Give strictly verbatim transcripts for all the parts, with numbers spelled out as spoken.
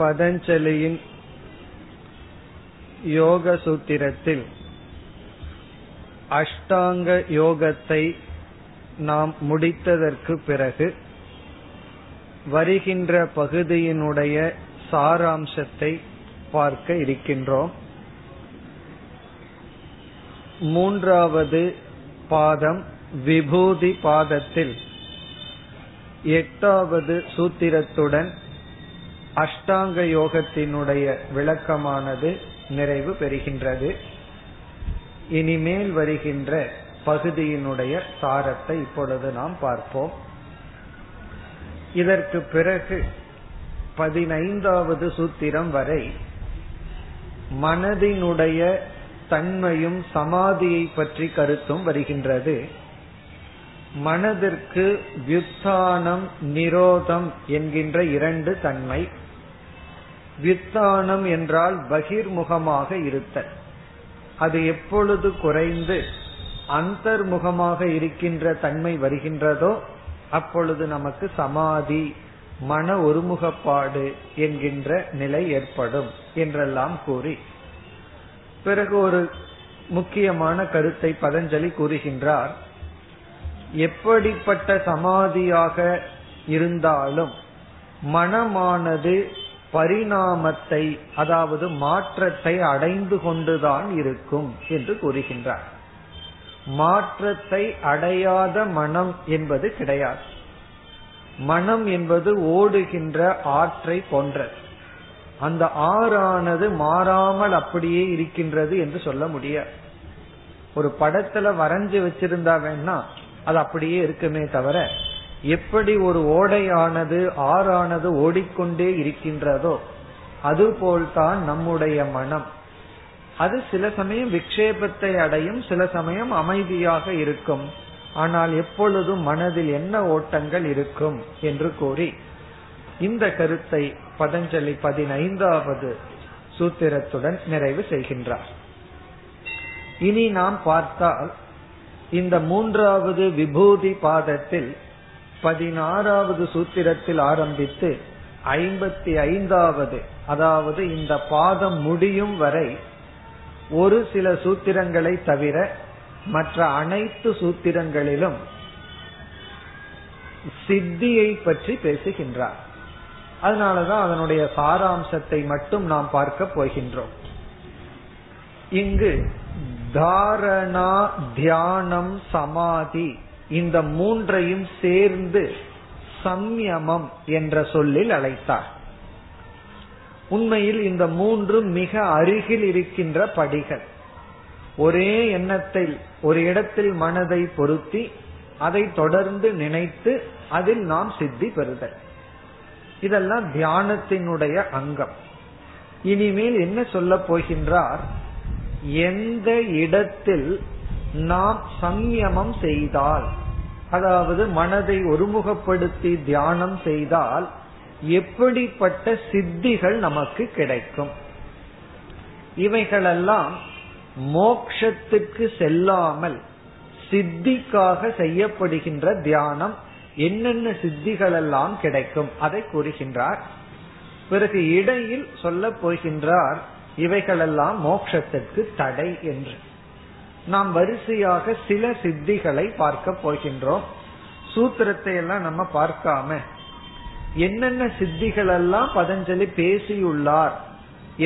பதஞ்சலியின் யோக சூத்திரத்தில் அஷ்டாங்க யோகத்தை நாம் முடித்ததற்கு பிறகு வருகின்ற பகுதியினுடைய சாராம்சத்தை பார்க்க இருக்கின்றோம். மூன்றாவது பாதம் விபூதி பாதத்தில் எட்டாவது சூத்திரத்துடன் அஷ்டாங்க யோகத்தினுடைய விளக்கமானது நிறைவு பெறுகின்றது. இனிமேல் வருகின்ற பகுதியினுடைய சாரத்தை இப்பொழுது நாம் பார்ப்போம். இதற்கு பிறகு பதினைந்தாவது சூத்திரம் வரை மனதினுடைய தன்மையும் சமாதியை பற்றி கருத்தும் வருகின்றது. மனதிற்கு வியுத்தானம் நிரோதம் என்கின்ற இரண்டு தன்மை. வியுத்தானம் என்றால் பகிர்முகமாக இருத்தல். அது எப்பொழுது குறைந்து அந்தர்முகமாக இருக்கின்ற தன்மை வருகின்றதோ அப்பொழுது நமக்கு சமாதி, மன ஒருமுகப்பாடு என்கின்ற நிலை ஏற்படும் என்றெல்லாம் கூறி பிறகு ஒரு முக்கியமான கருத்தை பதஞ்சலி கூறுகின்றார். எப்படிப்பட்ட சமாதியாக இருந்தாலும் மனமானது பரிணாமத்தை, அதாவது மாற்றத்தை அடைந்து கொண்டுதான் இருக்கும் என்று கூறுகின்றார். மாற்றத்தை அடையாத மனம் என்பது கிடையாது. மனம் என்பது ஓடுகின்ற ஆற்றை போன்றது. அந்த ஆறானது மாறாமல் அப்படியே இருக்கின்றது என்று சொல்ல முடியாது. ஒரு படத்துல வரைஞ்சு வச்சிருந்தா வேணா அது அப்படியே இருக்குமே தவிர, எப்படி ஒரு ஓடையானது ஆறானது ஓடிக்கொண்டே இருக்கின்றதோ அதுபோல்தான் நம்முடைய மனம். அது சில சமயம் விக்ஷேபத்தை அடையும், சில சமயம் அமைதியாக இருக்கும். ஆனால் எப்பொழுதும் மனதில் என்ன ஓட்டங்கள் இருக்கும் என்று கூறி இந்த கருத்தை பதஞ்சலி பதினைந்தாவது சூத்திரத்துடன் நிறைவு செய்கின்றார். இனி நாம் பார்த்தால் இந்த மூன்றாவது விபூதி பாதத்தில் பதினாறாவது சூத்திரத்தில் ஆரம்பித்து ஐம்பத்தி ஐந்தாவது அதாவது இந்த பாதம் முடியும் வரை ஒரு சில சூத்திரங்களை தவிர மற்ற அனைத்து சூத்திரங்களிலும் சித்தியை பற்றி பேசுகின்றார். அதனாலதான் அதனுடைய சாராம்சத்தை மட்டும் நாம் பார்க்க போகின்றோம். இங்கு தாரணா, தியானம், சமாதி இந்த மூன்றையும் சேர்ந்து சம்யமம் என்ற சொல்லில் அழைத்தார். உண்மையில் இந்த மூன்றும் மிக அருகில் இருக்கின்ற படிகள். ஒரே எண்ணத்தில் ஒரு இடத்தில் மனதை பொருத்தி அதை தொடர்ந்து நினைத்து அதில் நாம் சித்தி பெறுதல், இதெல்லாம் தியானத்தினுடைய அங்கம். இனிமேல் என்ன சொல்ல போகின்றார்? எந்த இடத்தில் நாம் சம்யமம் செய்தால், அதாவது மனதை ஒருமுகப்படுத்தி தியானம் செய்தால் எப்படிப்பட்ட சித்திகள் நமக்கு கிடைக்கும். இவைகளெல்லாம் மோக்ஷத்துக்கு செல்லாமல் சித்திக்காக செய்யப்படுகின்ற தியானம். என்னென்ன சித்திகள் எல்லாம் கிடைக்கும் அதை கூறுகின்றார். பிறகு இடையில் சொல்ல போகின்றார் இவைகளெல்லாம் மோட்சத்திற்கு தடை என்று. நாம் வரிசையாக சில சித்திகளை பார்க்க போகின்றோம். சூத்திரத்தை எல்லாம் நம்ம பார்க்காம என்னென்ன சித்திகள் எல்லாம் பதஞ்சலி பேசியுள்ளார்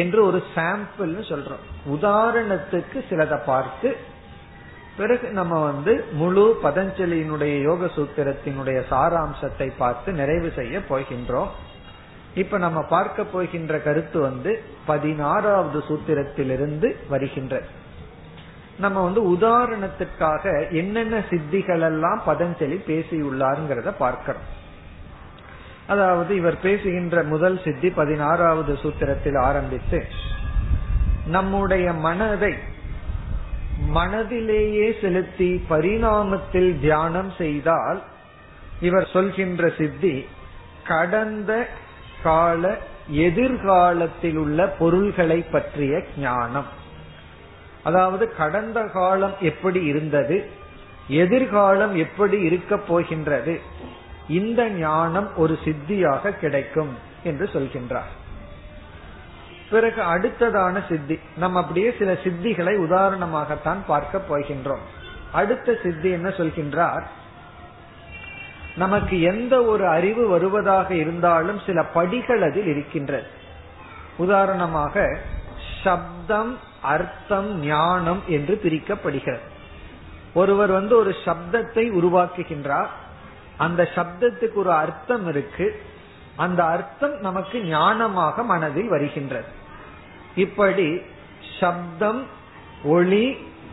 என்று ஒரு சாம்பிள் சொல்றோம். உதாரணத்துக்கு சிலதை பார்த்து பிறகு நம்ம வந்து முழு பதஞ்சலியினுடைய யோக சூத்திரத்தினுடைய சாராம்சத்தை பார்த்து நிறைவு செய்ய போகின்றோம். இப்ப நம்ம பார்க்க போகின்ற கருத்து வந்து பதினாறாவது சூத்திரத்திலிருந்து வருகின்ற நம்ம வந்து உதாரணத்துக்காக என்னென்ன சித்திகள் எல்லாம் பதஞ்சலி பேசியுள்ளாருங்கிறத பார்க்கிறோம். அதாவது இவர் பேசுகின்ற முதல் சித்தி பதினாறாவது சூத்திரத்தில் ஆரம்பித்து நம்முடைய மனதை மனதிலேயே செலுத்தி பரிணாமத்தில் தியானம் செய்தால் இவர் சொல்கின்ற சித்தி கடந்த கால எதிர்காலத்தில் உள்ள பொருள்களை பற்றிய ஞானம். அதாவது கடந்த காலம் எப்படி இருந்தது, எதிர்காலம் எப்படி இருக்க போகின்றது, இந்த ஞானம் ஒரு சித்தியாக கிடைக்கும் என்று சொல்கின்றார். பிறகு அடுத்ததான சித்தி, நம்ம அப்படியே சில சித்திகளை உதாரணமாகத்தான் பார்க்க போகின்றோம். அடுத்த சித்தி என்ன சொல்கின்றார், நமக்கு எந்த ஒரு அறிவு வருவதாக இருந்தாலும் சில படிகள் அதில் இருக்கின்றது. உதாரணமாக சப்தம், அர்த்தம், ஞானம் என்று பிரிக்கப்படுகிறது. ஒருவர் வந்து ஒரு சப்தத்தை உருவாக்குகின்றார், அந்த சப்தத்துக்கு ஒரு அர்த்தம் இருக்கு, அந்த அர்த்தம் நமக்கு ஞானமாக மனதில் வருகின்றது. இப்படி சப்தம், ஒளி,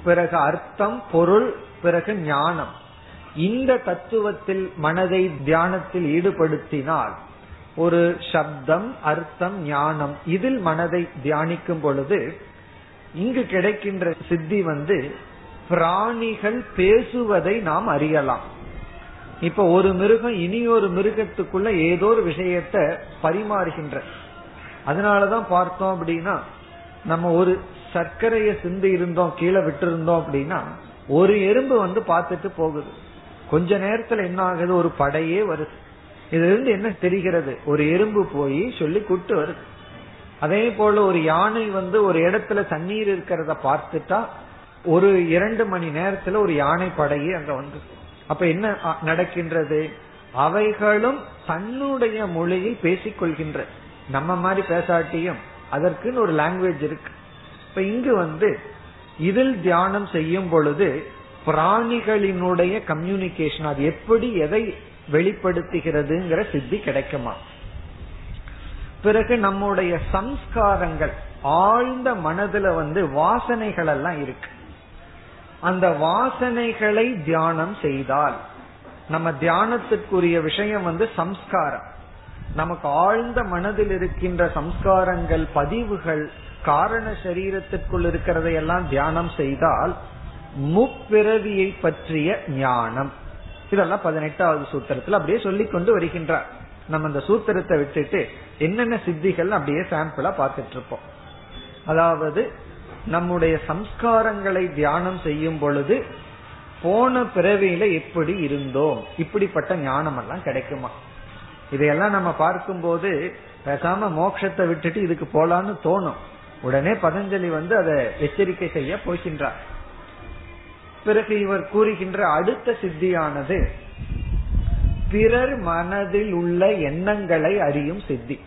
பிறகு அர்த்தம், பொருள், பிறகு ஞானம். இந்த தத்துவத்தில் மனதை தியானத்தில் ஈடுபடுத்தினால் ஒரு சப்தம், அர்த்தம், ஞானம் இதில் மனதை தியானிக்கும் பொழுது இங்கு கிடைக்கின்ற சித்தி வந்து பிராணிகள் பேசுவதை நாம் அறியலாம். இப்ப ஒரு மிருகம் இனியொரு மிருகத்துக்குள்ள ஏதோ ஒரு விஷயத்த பரிமாறுகின்ற, அதனாலதான் பார்த்தோம் அப்படின்னா நம்ம ஒரு சர்க்கரைய சிந்தி இருந்தோம், கீழே விட்டு இருந்தோம் அப்படின்னா ஒரு எறும்பு வந்து பார்த்துட்டு போகுது. கொஞ்ச நேரத்துல என்ன ஆகுது, ஒரு படையே வருது. இதுல இருந்து என்ன தெரிகிறது, ஒரு எறும்பு போய் சொல்லி கூட்டு வருது. அதே போல ஒரு யானை வந்து ஒரு இடத்துல தண்ணீர் இருக்கிறத பார்த்துட்டா ஒரு இரண்டு மணி நேரத்துல ஒரு யானை படையே அங்க வந்து, அப்ப என்ன நடக்கின்றது, அவைகளும் தன்னுடைய மொழியில் பேசிக்கொள்கின்ற, நம்ம மாதிரி பேசாட்டியும் அதற்குன்னு ஒரு லாங்குவேஜ் இருக்கு. இப்ப இங்கு வந்து இதில் தியானம் செய்யும் பொழுது பிராணிகளினுடைய கம்யூனிகேஷன் அது எப்படி எதை வெளிப்படுத்துகிறதுங்கிற சித்தி கிடைக்குமா. பிறகு நம்முடைய சம்ஸ்காரங்கள், ஆழ்ந்த மனதுல வந்து வாசனைகள் எல்லாம் இருக்கு, அந்த வாசனைகளை தியானம் செய்தால், நம்ம தியானத்திற்குரிய விஷயம் வந்து சம்ஸ்காரம், நமக்கு ஆழ்ந்த மனதில் இருக்கின்ற சம்ஸ்காரங்கள், பதிவுகள், காரண சரீரத்திற்குள் இருக்கிறதையெல்லாம் தியானம் செய்தால் முப்பிறவியை பற்றிய ஞானம். இதெல்லாம் பதினெட்டாவது சூத்திரத்தில் அப்படியே சொல்லிக் கொண்டு வருகின்றார். நம்ம இந்த சூத்திரத்தை விட்டுட்டு என்னென்ன சித்திகள் அப்படியே சாம்பிளா பார்த்துட்டு இருப்போம். அதாவது நம்முடைய சம்ஸ்காரங்களை தியானம் செய்யும் பொழுது போன பிறவியில எப்படி இருந்தோம், இப்படிப்பட்ட ஞானம் எல்லாம் கிடைக்குமா. இதையெல்லாம் நம்ம பார்க்கும்போது பேசாம மோட்சத்தை விட்டுட்டு இதுக்கு போலான்னு தோணும். உடனே பதஞ்சலி வந்து அதை எச்சரிக்கை செய்ய போகின்றார். பிறகு இவர் கூறுகின்ற அடுத்த சித்தியானது பிறர் மனதில் உள்ள எண்ணங்களை அறியும் சித்தி.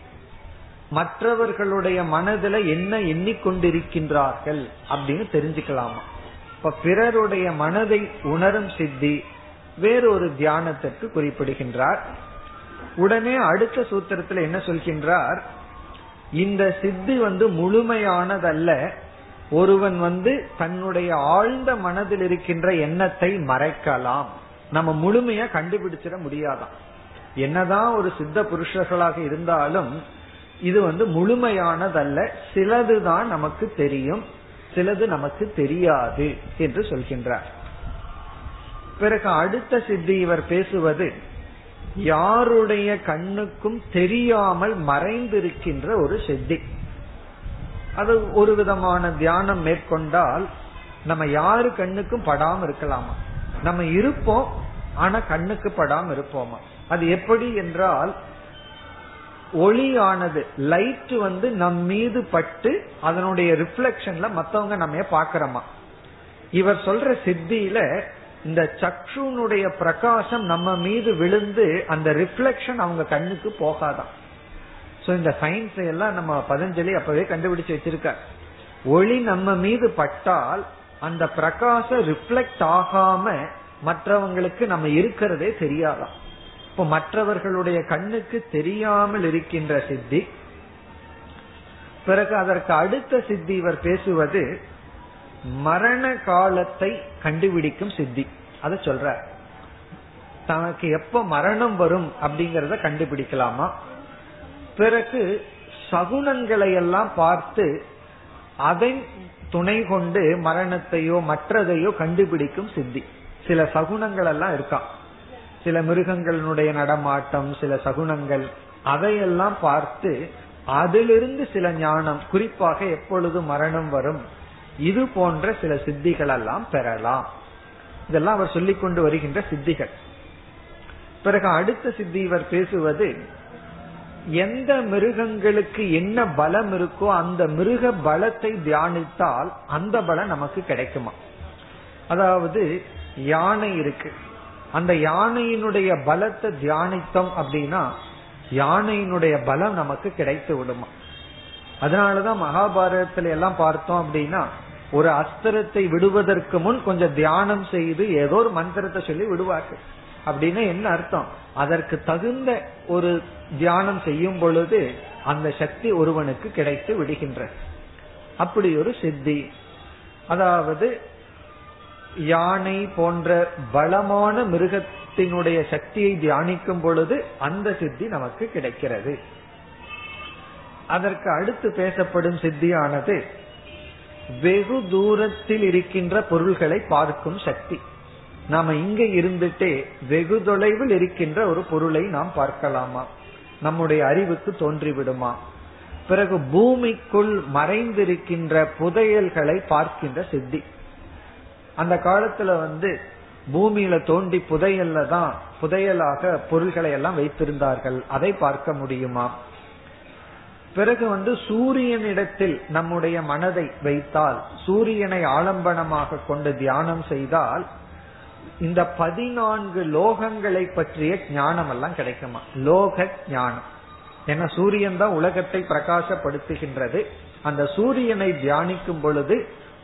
மற்றவர்களுடைய மனதுல என்ன எண்ணிக்கொண்டிருக்கின்றார்கள் அப்படின்னு தெரிஞ்சுக்கலாமா. இப்ப பிறருடைய மனதை உணரும் சித்தி வேறொரு தியானத்திற்கு குறிப்பிடுகின்றார். உடனே அடுத்த சூத்திரத்துல என்ன சொல்கின்றார், இந்த சித்தி வந்து முழுமையானதல்ல. ஒருவன் வந்து தன்னுடைய ஆழ்ந்த மனதில் இருக்கின்ற எண்ணத்தை மறைக்கலாம், நம்ம முழுமையா கண்டுபிடிச்சிட முடியாதான். என்னதான் ஒரு சித்த புருஷர்களாக இருந்தாலும் இது வந்து முழுமையானதல்ல, சிலதுதான் நமக்கு தெரியும், சிலது நமக்கு தெரியாது என்று சொல்கின்றார். பிறகு அடுத்த சித்தி இவர் பேசுவது யாருடைய கண்ணுக்கும் தெரியாமல் மறைந்திருக்கின்ற ஒரு சித்தி. அது ஒரு விதமான தியானம் மேற்கொண்டால் நம்ம யாரு கண்ணுக்கும் படாம இருக்கலாமா. நம்ம இருப்போம், ஆனா கண்ணுக்கு படாம இருப்போமா. அது எப்படி என்றால், ஒளியானது, லைட் வந்து நம் மீது பட்டு அதனுடைய ரிஃப்ளெக்ஷன்ல மத்தவங்க நம்ம பாக்கிறோமா. இவர் சொல்ற சித்தியில இந்த சக்ஷுனுடைய பிரகாசம் நம்ம மீது விழுந்து அந்த ரிஃப்ளெக்ஷன் அவங்க கண்ணுக்கு போகாதான். சோ இந்த சயின்ஸ் எல்லாம் நம்ம பதஞ்சலி அப்பவே கண்டுபிடிச்சு வச்சிருக்க. ஒளி நம்ம மீது பட்டால் அந்த பிரகாசம் ரிஃப்ளெக்ட் ஆகாம மற்றவங்களுக்கு நம்ம இருக்கிறதே தெரியாதான். இப்ப மற்றவர்களுடைய கண்ணுக்கு தெரியாமல் இருக்கின்ற சித்தி. பிறகு அதற்கு அடுத்த சித்தி இவர் பேசுவது மரண காலத்தை கண்டுபிடிக்கும் சித்தி. அத சொல்ற, தனக்கு எப்ப மரணம் வரும் அப்படிங்கறத கண்டுபிடிக்கலாமா. பிறகு சகுனங்களை எல்லாம் பார்த்து அதை துணை கொண்டு மரணத்தையோ மற்றதையோ கண்டுபிடிக்கும் சித்தி. சில சகுனங்கள் எல்லாம் இருக்கா, சில மிருகங்களுடைய நடமாட்டம், சில சகுனங்கள், அதையெல்லாம் பார்த்து அதிலிருந்து சில ஞானம், குறிப்பாக எப்பொழுது மரணம் வரும், இது போன்ற சில சித்திகள் எல்லாம் பெறலாம். இதெல்லாம் அவர் சொல்லிக் கொண்டு வருகின்ற சித்திகள். பிறகு அடுத்த சித்தி இவர் பேசுவது எந்த மிருகங்களுக்கு என்ன பலம் இருக்கோ அந்த மிருக பலத்தை தியானித்தால் அந்த பலம் நமக்கு கிடைக்குமா? அதாவது யானை இருக்கு, அந்த யானையினுடைய பலத்தை தியானித்தோம் அப்படின்னா யானையினுடைய பலம் நமக்கு கிடைத்து விடுமா? அதனாலதான் மகாபாரதத்துல எல்லாம் பார்த்தோம் அப்படின்னா ஒரு அஸ்திரத்தை விடுவதற்கு முன் கொஞ்சம் தியானம் செய்து ஏதோ ஒரு மந்திரத்தை சொல்லி விடுவார்கள். அப்படின்னா என்ன அர்த்தம்? அதற்கு தகுந்த ஒரு தியானம் செய்யும் பொழுது அந்த சக்தி ஒருவனுக்கு கிடைத்து விடுகின்றது. அப்படி ஒரு சித்தி. அதாவது யானை போன்ற பலமான மிருகத்தினுடைய சக்தியை தியானிக்கும் பொழுது அந்த சித்தி நமக்கு கிடைக்கிறது. அதற்கு அடுத்து பேசப்படும் சித்தியானது வெகு தூரத்தில் இருக்கின்ற பொருள்களை பார்க்கும் சக்தி. நாம இங்க இருந்துட்டே வெகு தொலைவில் இருக்கின்ற ஒரு பொருளை நாம் பார்க்கலாமா? நம்முடைய அறிவுக்கு தோன்றிவிடுமா? பிறகு பூமிக்குள் மறைந்திருக்கின்ற புதையல்களை பார்க்கின்ற சித்தி. அந்த காலத்துல வந்து பூமியில தோண்டி புதையல்ல தான் புதையலாக பொருள்களை எல்லாம் வைத்திருந்தார்கள். அதை பார்க்க முடியுமா? பிறகு வந்து சூரியனிடத்தில் நம்முடைய மனதை வைத்தால், சூரியனை ஆலம்பனமாக கொண்டு தியானம் செய்தால் இந்த பதினான்கு லோகங்களை பற்றிய ஞானம் எல்லாம் கிடைக்குமா? லோக ஞானம். ஏன்னா சூரியன் தான் உலகத்தை பிரகாசப்படுத்துகின்றது. அந்த சூரியனை தியானிக்கும் பொழுது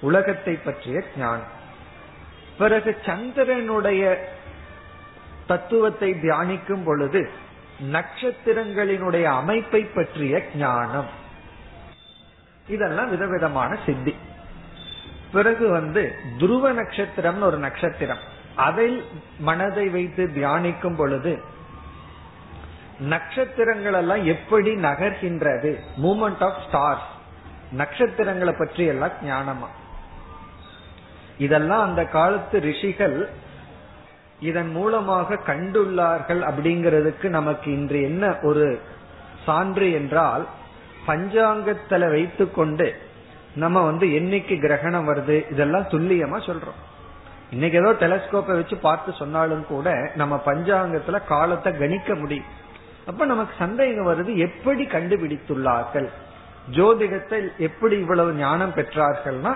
உலகத்தை பற்றிய ஞானம். பிறகு சந்திரனுடைய தத்துவத்தை தியானிக்கும் பொழுது நட்சத்திரங்களினுடைய அமைப்பை பற்றிய ஞானம். இதெல்லாம் விதவிதமான சித்தி. பிறகு வந்து துருவ நட்சத்திரம் ஒரு நட்சத்திரம், அதில் மனதை வைத்து தியானிக்கும் பொழுது நட்சத்திரங்கள் எல்லாம் எப்படி நகர்கின்றது, மூமெண்ட் ஆஃப் ஸ்டார்ஸ், நட்சத்திரங்களை பற்றி எல்லாம் ஞானமா. இதெல்லாம் அந்த காலத்து ரிஷிகள் இதன் மூலமாக கண்டுள்ளார்கள். அப்படிங்கிறதுக்கு நமக்கு இன்று என்ன ஒரு சான்று என்றால், பஞ்சாங்கத்துல வைத்து கொண்டு நம்ம வந்து என்னைக்கு கிரகணம் வருது இதெல்லாம் துல்லியமா சொல்றோம். இன்னைக்கு ஏதோ டெலஸ்கோப்பை வச்சு பார்த்து சொன்னாலும் கூட நம்ம பஞ்சாங்கத்துல காலத்தை கணிக்க முடியும். அப்ப நமக்கு சந்தேகம் வருது, எப்படி கண்டுபிடித்துள்ளார்கள், ஜோதிடத்தை எப்படி இவ்வளவு ஞானம் பெற்றார்கள்னா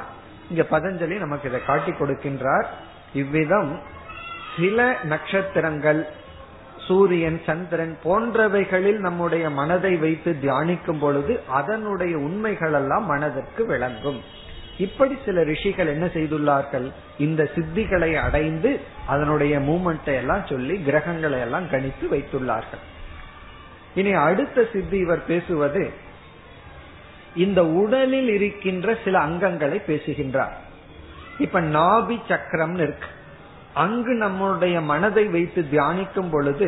இங்க பதஞ்சலி நமக்கு இதை காட்டி கொடுக்கின்றார். இவ்விதம் சில நட்சத்திரங்கள், சூரியன், சந்திரன் போன்றவைகளில் நம்முடைய மனதை வைத்து தியானிக்கும் பொழுது அதனுடைய உண்மைகள் எல்லாம் மனதிற்கு விளங்கும். இப்படி சில ரிஷிகள் என்ன செய்துள்ளார்கள், இந்த சித்திகளை அடைந்து அதனுடைய மூமெண்டை எல்லாம் சொல்லி கிரகங்களை எல்லாம் கணித்து வைத்துள்ளார்கள். இனி அடுத்த சித்தி இவர் பேசுவது இந்த உடலில் இருக்கின்ற சில அங்கங்களை பேசுகின்றார். இப்ப நாபி சக்கரம் இருக்கு, அங்கு நம்முடைய மனதை வைத்து தியானிக்கும் பொழுது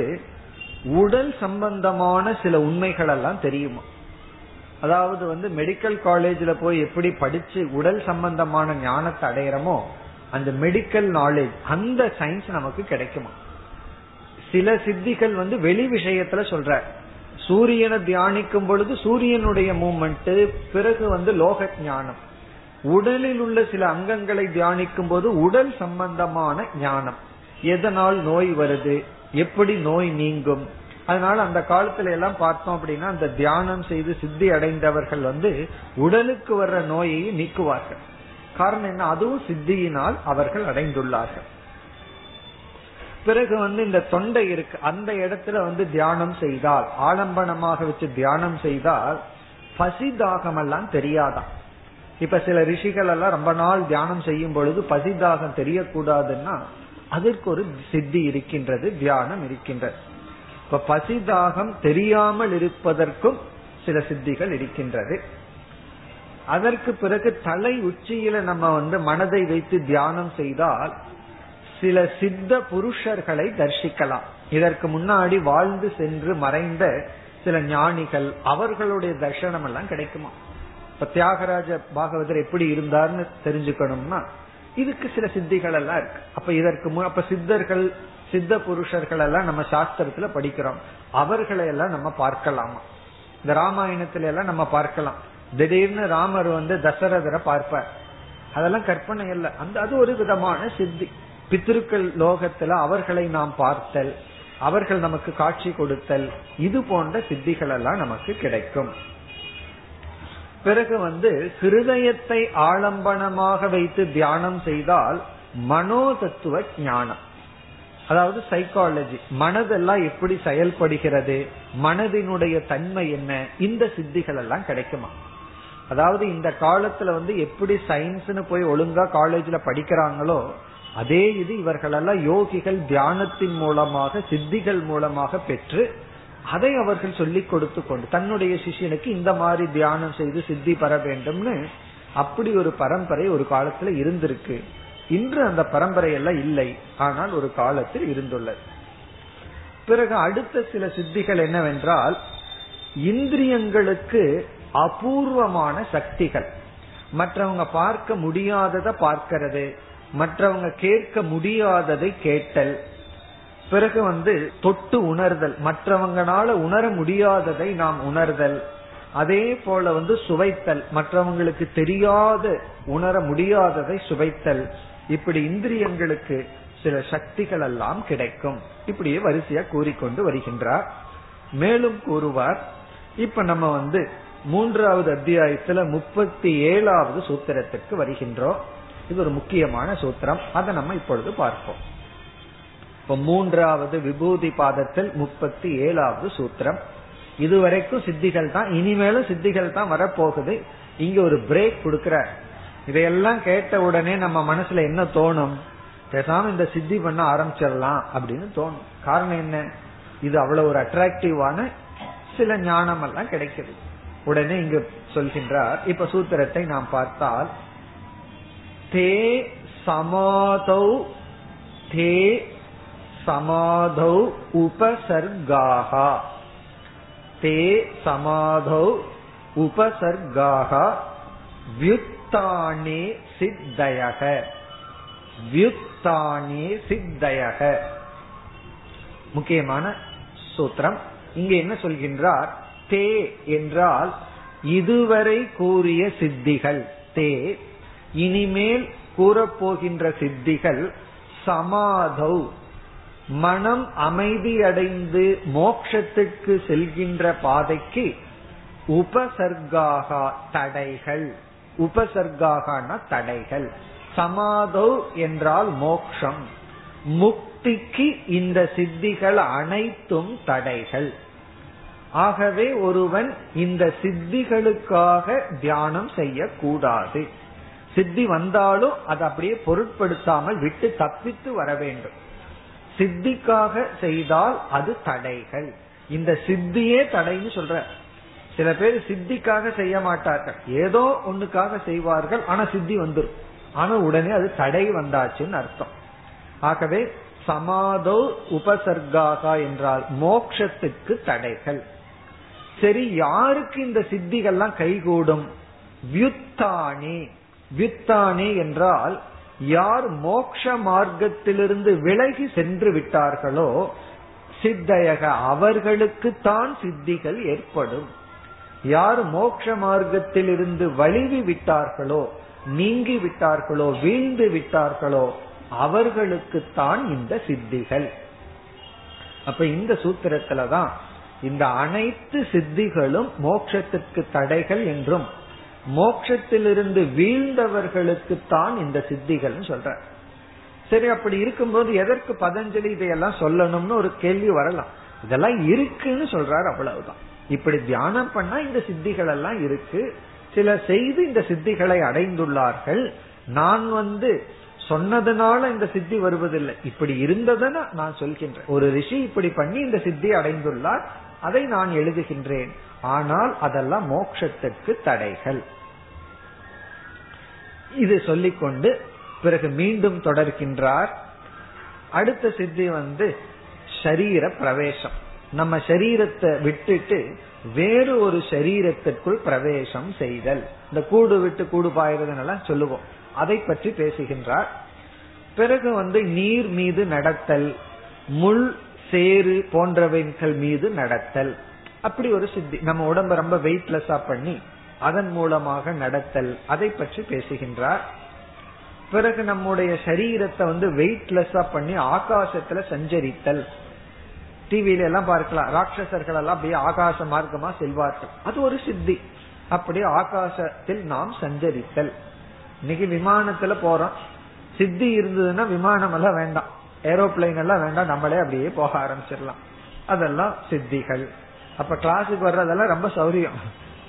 உடல் சம்பந்தமான சில உண்மைகள் எல்லாம் தெரியுமா? அதாவது வந்து மெடிக்கல் காலேஜில் போய் எப்படி படிச்சு உடல் சம்பந்தமான ஞானத்தை அடையிறோமோ அந்த மெடிக்கல் நாலேஜ், அந்த சயின்ஸ் நமக்கு கிடைக்குமா? சில சித்திகள் வந்து வெளி விஷயத்துல சொல்ற, சூரியனை தியானிக்கும் பொழுது சூரியனுடைய மூமெண்ட், பிறகு வந்து லோக ஞானம். உடலில் உள்ள சில அங்கங்களை தியானிக்கும் போது உடல் சம்பந்தமான ஞானம், எதனால் நோய் வருது, எப்படி நோய் நீங்கும். அதனால அந்த காலத்துல எல்லாம் பார்த்தோம் அப்படின்னா அந்த தியானம் செய்து சித்தி அடைந்தவர்கள் வந்து உடலுக்கு வர்ற நோயை நீக்குவார்கள். காரணம் என்ன, அதுவும் சித்தியினால் அவர்கள் அடைந்துள்ளார்கள். பிறகு வந்து இந்த தொண்டை இருக்கு, அந்த இடத்துல வந்து தியானம் செய்தால், ஆலம்பனமாக வச்சு தியானம் செய்தால் பசி தாகம் எல்லாம் தெரியாதான். இப்ப சில ரிஷிகள் எல்லாம் ரொம்ப நாள் தியானம் செய்யும் பொழுது பசிதாகம் தெரியக்கூடாதுன்னா அதற்கு ஒரு சித்தி இருக்கின்றது, தியானம் இருக்கின்றது. இப்ப பசிதாகம் தெரியாமல் இருப்பதற்கும் சில சித்திகள் இருக்கின்றது. அதற்கு பிறகு தலை உச்சியில நம்ம வந்து மனதை வைத்து தியானம் செய்தால் சில சித்த புருஷர்களை தரிசிக்கலாம். இதற்கு முன்னாடி வாழ்ந்து சென்று மறைந்த சில ஞானிகள், அவர்களுடைய தரிசனம் எல்லாம் கிடைக்குமா? இப்ப தியாகராஜ பாகவதர் எப்படி இருந்தார்னு தெரிஞ்சுக்கணும்னா இதுக்கு சில சித்திகள் எல்லாம் இருக்கு. அப்ப இதற்கு அப்ப சித்தர்கள், சித்த புருஷர்கள் எல்லாம் நம்ம சாஸ்திரத்துல படிக்கிறோம், அவர்களை எல்லாம் நம்ம பார்க்கலாமா? இந்த ராமாயணத்துல எல்லாம் நம்ம பார்க்கலாம். திடீர்னு ராமர் வந்து தசரதரை பார்ப்பார், அதெல்லாம் கற்பனை இல்லை, அந்த அது ஒரு விதமான சித்தி. பித்திருக்கள் லோகத்துல அவர்களை நாம் பார்த்தல், அவர்கள் நமக்கு காட்சி கொடுத்தல், இது போன்ற சித்திகள் எல்லாம் நமக்கு கிடைக்கும். பிறகு வந்து ஹிருதயத்தை ஆலம்பனமாக வைத்து தியானம் செய்தால் மனோ தத்துவ ஞானம், அதாவது சைக்காலஜி, மனதெல்லாம் எப்படி செயல்படுகிறது, மனதினுடைய தன்மை என்ன, இந்த சித்திகள் எல்லாம் கிடைக்குமா. அதாவது இந்த காலத்துல வந்து எப்படி சயின்ஸ்னு போய் ஒழுங்கா காலேஜ்ல படிக்கிறாங்களோ அதே இது இவர்களெல்லாம் யோகிகள் தியானத்தின் மூலமாக சித்திகள் மூலமாக பெற்று அதை அவர்கள் சொல்லிக் கொடுத்து கொண்டு தன்னுடைய சிஷியனுக்கு இந்த மாதிரி தியானம் செய்து சித்தி பெற வேண்டும்னு அப்படி ஒரு பரம்பரை ஒரு காலத்துல இருந்திருக்கு. இன்று அந்த பரம்பரை எல்லாம் இல்லை, ஆனால் ஒரு காலத்தில் இருந்துள்ளது. பிறகு அடுத்த சில சித்திகள் என்னவென்றால், இந்திரியங்களுக்கு அபூர்வமான சக்திகள், மற்றவங்க பார்க்க முடியாததை பார்க்கிறது, மற்றவங்க கேட்க முடியாததை கேட்டல், பிறகு வந்து தொட்டு உணர்தல், மற்றவங்களால உணர முடியாததை நாம் உணர்தல், அதே போல வந்து சுவைத்தல், மற்றவங்களுக்கு தெரியாத உணர முடியாததை சுவைத்தல், இப்படி இந்திரியங்களுக்கு சில சக்திகள் எல்லாம் கிடைக்கும். இப்படியே வரிசையா கூறிக்கொண்டு வருகின்றார். மேலும் கூறுவார். இப்ப நம்ம வந்து மூன்றாவது அத்தியாயத்துல முப்பத்தி ஏழாவது சூத்திரத்திற்கு வருகின்றோம். இது ஒரு முக்கியமான சூத்திரம், அதை நம்ம இப்பொழுது பார்ப்போம். இப்ப மூன்றாவது விபூதி பாதத்தில் முப்பத்தி ஏழாவது சூத்திரம். இதுவரைக்கும் சித்திகள் தான், இனிமேலும் சித்திகள் தான் வரப்போகுது. இங்க ஒரு பிரேக் கொடுக்கற. இதையெல்லாம் கேட்ட உடனே நம்ம மனசுல என்ன தோணும், பேசாம இந்த சித்தி பண்ண ஆரம்பிச்சிடலாம் அப்படின்னு தோணும். காரணம் என்ன, இது அவ்வளவு ஒரு அட்ராக்டிவான சில ஞானம் எல்லாம் கிடைக்குது. உடனே இங்கு சொல்கின்றார். இப்ப சூத்திரத்தை நாம் பார்த்தால், தே சமாதௌ தே சமாதௌ உபசர்காஹா, தே சமாதௌ உபசர்காஹா வ்யுக்தானே சித்தயஹ, வ்யுக்தானே சித்தயஹ. முக்கியமான சூத்திரம். இங்கு என்ன சொல்கின்றார், தே என்றால் இதுவரை கூறிய சித்திகள், தே இனிமேல் கூறப்போகின்ற சித்திகள், சமாதௌ மனம் அமைதியடைந்து மோட்சத்துக்கு செல்கின்ற பாதைக்கு உபசர்காக தடைகள், உபசர்காகனா தடைகள், சமாதௌ என்றால் மோட்சம், முக்திக்கு இந்த சித்திகள் அனைத்தும் தடைகள். ஆகவே ஒருவன் இந்த சித்திகளுக்காக தியானம் செய்யக்கூடாது. சித்தி வந்தாலும் அதை அப்படியே பொருட்படுத்தாமல் விட்டு தப்பித்து வர வேண்டும். சித்திக்காக செய்தால் அது தடைகள். இந்த சித்தியே தடைன்னு சொல்ற. சில பேர் சித்திக்காக செய்ய மாட்டார்கள், ஏதோ ஒண்ணுக்காக செய்வார்கள், ஆனா சித்தி வந்துடும், ஆனா உடனே அது தடை வந்தாச்சுன்னு அர்த்தம். ஆகவே சமாதோ உபசர்காக என்றால் மோட்சத்துக்கு தடைகள். சரி, யாருக்கு இந்த சித்திகள்லாம் கைகூடும், வியுத்தானி, வியுத்தானி என்றால் யார் மோட்ச மார்க்கத்திலிருந்து விலகி சென்று விட்டார்களோ சித்தயக அவர்களுக்குத்தான் சித்திகள் ஏற்படும். யார் மோட்ச மார்க்கத்திலிருந்து வலிவி விட்டார்களோ, நீங்கி விட்டார்களோ, வீழ்ந்து விட்டார்களோ அவர்களுக்குத்தான் இந்த சித்திகள். அப்ப இந்த சூத்திரத்துலதான் இந்த அனைத்து சித்திகளும் மோட்சத்திற்கு தடைகள் என்றும் மோட்சத்திலிருந்து வீழ்ந்தவர்களுக்குத்தான் இந்த சித்திகள் சொல்ற. சரி, அப்படி இருக்கும்போது எதற்கு பதஞ்சலி இதையெல்லாம் சொல்லணும்னு ஒரு கேள்வி வரலாம். இதெல்லாம் இருக்குன்னு சொல்றாரு, அவ்வளவுதான். இப்படி தியானம் பண்ணா இந்த சித்திகள் எல்லாம் இருக்கு, சில செய்து இந்த சித்திகளை அடைந்துள்ளார்கள். நான் வந்து சொன்னதுனால இந்த சித்தி வருவதில்லை, இப்படி இருந்ததுன்னா நான் சொல்கின்றேன். ஒரு ரிஷி இப்படி பண்ணி இந்த சித்தி அடைந்துள்ளார், அதை நான் எழுதுகின்றேன். ஆனால் அதெல்லாம் மோட்சத்துக்கு தடைகள். இது சொல்லிக்கொண்டு பிறகு மீண்டும் தொடர்கின்றார். அடுத்த சித்தி வந்து சரீர பிரவேசம். நம்ம சரீரத்தை விட்டுட்டு வேறு ஒரு சரீரத்திற்குள் பிரவேசம் செய்தல். இந்த கூடு விட்டு கூடு பாயறதுனால சொல்லுவோம், அதை பற்றி பேசுகின்றார். பிறகு வந்து நீர் மீது நடத்தல், முள் சேறு போன்றவைகள் மீது நடத்தல், அப்படி ஒரு சித்தி. நம்ம உடம்ப ரொம்ப வெயிட்லெஸ்ஸா பண்ணி அதன் மூலமாக நடத்தல், அதை பற்றி பேசுகின்றார். பிறகு நம்முடைய சரீரத்தை வந்து வெயிட்லெஸ்ஸா பண்ணி ஆகாசத்துல சஞ்சரித்தல், டிவில எல்லாம் பார்க்கலாம், ராட்சசர்கள் எல்லாம் அப்படியே ஆகாச மார்க்கமா செல்வார்கள், அது ஒரு சித்தி. அப்படியே ஆகாசத்தில் நாம் சஞ்சரித்தல். இன்னைக்கு விமானத்துல போறோம், சித்தி இருந்ததுன்னா விமானம் எல்லாம் வேண்டாம், ஏரோபிளைன் எல்லாம் வேண்டாம், நம்மளே அப்படியே போக ஆரம்பிச்சிடலாம். அதெல்லாம் சித்திகள். அப்ப கிளாஸுக்கு வர்றதெல்லாம் ரொம்ப சௌரியம்,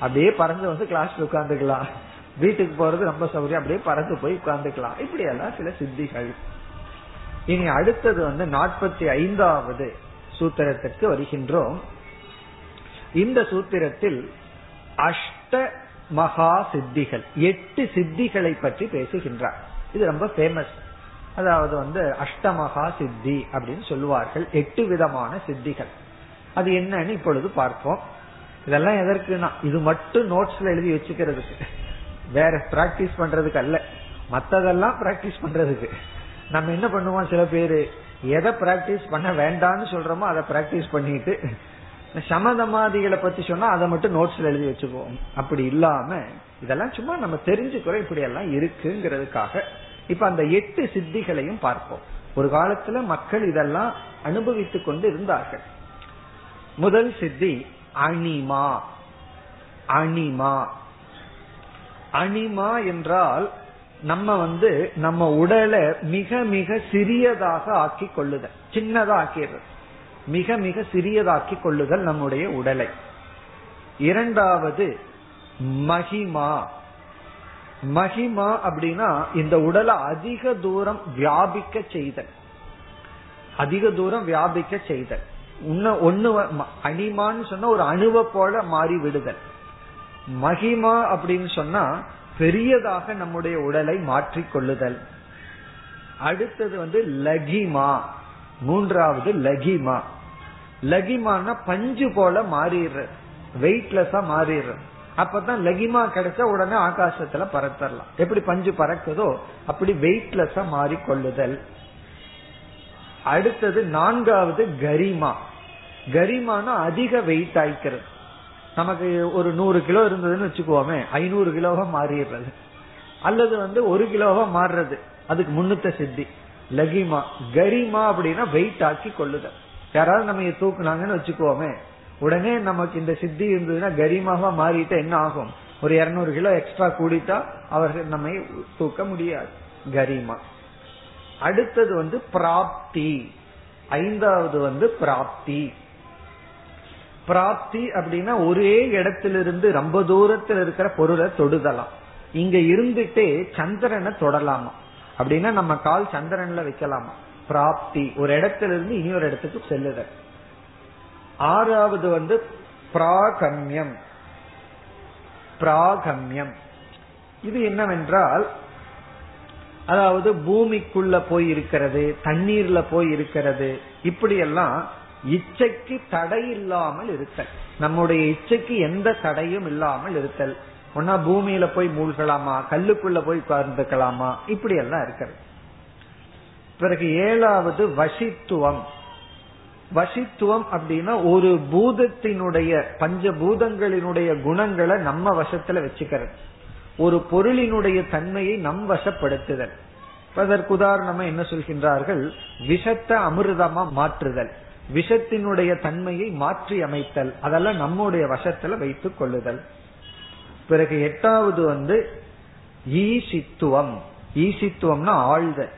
அப்படியே பறந்து வந்து கிளாஸ்ல உட்கார்ந்துக்கலாம். வீட்டுக்கு போறது ரொம்ப சௌரியம், அப்படியே பறந்து போய் உட்கார்ந்துக்கலாம். இப்படி எல்லாம் சில சித்திகள். இனி அடுத்தது வந்து நாற்பத்தி ஐந்தாவது சூத்திரத்திற்கு வருகின்றோம். இந்த சூத்திரத்தில் அஷ்ட மகா சித்திகள், எட்டு சித்திகளை பற்றி பேசுகின்றார். இது ரொம்ப ஃபேமஸ். அதாவது வந்து அஷ்டமகா சித்தி அப்படின்னு சொல்லுவார்கள். எட்டு விதமான சித்திகள், அது என்னன்னு இப்பொழுது பார்ப்போம். இதெல்லாம் எதற்குனா இது மட்டும் நோட்ஸ்ல எழுதி வச்சுக்கிறதுக்கு, வேற பிராக்டிஸ் பண்றதுக்கு அல்ல. மற்றதெல்லாம் பிராக்டிஸ் பண்றதுக்கு. நம்ம என்ன பண்ணுவோம், சில பேரு எதை பிராக்டிஸ் பண்ண வேண்டாம்னு சொல்றோமோ அதை பிராக்டிஸ் பண்ணிட்டு, சமதமாதிகளை பத்தி சொன்னா அதை மட்டும் நோட்ஸ்ல எழுதி வச்சுக்குவோம். அப்படி இல்லாம இதெல்லாம் சும்மா நம்ம தெரிஞ்சுக்கிறோம் இப்படி எல்லாம் இருக்குங்கிறதுக்காக. இப்ப அந்த எட்டு சித்திகளையும் பார்ப்போம். ஒரு காலத்துல மக்கள் இதெல்லாம் அனுபவித்துக் கொண்டு இருந்தார்கள். முதல் சித்தி அனிமா. அனிமா அனிமா என்றால் நம்ம வந்து நம்ம உடலை மிக மிக சிறியதாக ஆக்கி கொள்ளுதல், சின்னதா ஆக்கிறது, மிக மிக சிறியதாக்கி கொள்ளுதல் நம்முடைய உடலை. இரண்டாவது மகிமா. மகிமா அப்படின்னா இந்த உடலை அதிக தூரம் வியாபிக்க செய்தல், அதிக தூரம் வியாபிக்க செய்தல். ஒன்னு அனிமான்னு சொன்னா ஒரு அணுவை போல மாறி விடுதல். மகிமா அப்படின்னு சொன்னா பெரியதாக நம்முடைய உடலை மாற்றிக் கொள்ளுதல். அடுத்தது வந்து லகிமா. மூன்றாவது லகிமா. லகிமான பஞ்சு போல மாறிடுற, வெயிட்லெஸ்ஸா மாறிடுற. அப்பதான் லகிமா கிடைச்சா உடனே ஆகாசத்துல பறத்தரலாம். எப்படி பஞ்சு பறக்குதோ அப்படி வெயிட்லெஸ்ஸா மாறி கொள்ளுதல். அடுத்தது நான்காவது கரிமா. கரிமானா அதிக வெயிட் ஆயிக்கிறது. நமக்கு ஒரு நூறு கிலோ இருந்ததுன்னு வச்சுக்கோமே, ஐநூறு கிலோவா மாறிடுறது, அல்லது வந்து ஒரு கிலோவா மாறுறது, அதுக்கு முன்னூத்த சித்தி லகிமா. கரிமா அப்படின்னா வெயிட் ஆக்கி கொள்ளுதல். யாராவது நம்ம தூக்குனாங்கன்னு வச்சுக்கோமே, உடனே நமக்கு இந்த சித்தி இருந்ததுன்னா கரிமாவா மாறிட்டா என்ன ஆகும், ஒரு இருநூறு கிலோ எக்ஸ்ட்ரா கூடிட்டா அவர்கள் நம்ம தூக்க முடியாது. கரிமா. அடுத்தது வந்து பிராப்தி. ஐந்தாவது வந்து பிராப்தி. பிராப்தி அப்படின்னா ஒரே இடத்திலிருந்து ரொம்ப தூரத்தில் இருக்கிற பொருளை தொடுதலாம். இங்க இருந்துட்டே சந்திரனை தொடலாமா, அப்படின்னா நம்ம கால் சந்திரன்ல வைக்கலாமா. பிராப்தி, ஒரு இடத்திலிருந்து இனி ஒரு இடத்துக்கு செல்லுதல். ஆறாவது வந்து பிராகம்யம். பிராகம்யம் இது என்னவென்றால், அதாவது பூமிக்குள்ள போய் இருக்கிறது, தண்ணீர்ல போய் இருக்கிறது, இப்படியெல்லாம் இச்சைக்கு தடை இல்லாமல் இருத்தல். நம்முடைய இச்சைக்கு எந்த தடையும் இல்லாமல் இருத்தல். ஒன்னா பூமியில போய் மூழ்கலாமா, கல்லுக்குள்ள போய் உட்கார்ந்துக்கலாமா, இப்படி எல்லாம் இருக்கிறது. பிறகு ஏழாவது வசித்துவம். வசித்துவம் அப்படின்னா ஒரு பூதத்தினுடைய, பஞ்சபூதங்களினுடைய குணங்களை நம்ம வசத்துல வச்சுக்கிறது, ஒரு பொருளினுடைய தன்மையை நம் வசப்படுத்துதல். அதற்கு உதாரணமா என்ன சொல்கின்றார்கள், விஷத்தை அமிர்தமா மாற்றுதல், விஷத்தினுடைய தன்மையை மாற்றி அமைத்தல், அதெல்லாம் நம்முடைய வசத்துல வைத்துக் கொள்ளுதல். பிறகு எட்டாவது வந்து ஈசித்துவம். ஈசித்துவம்னா ஆழ்தல்.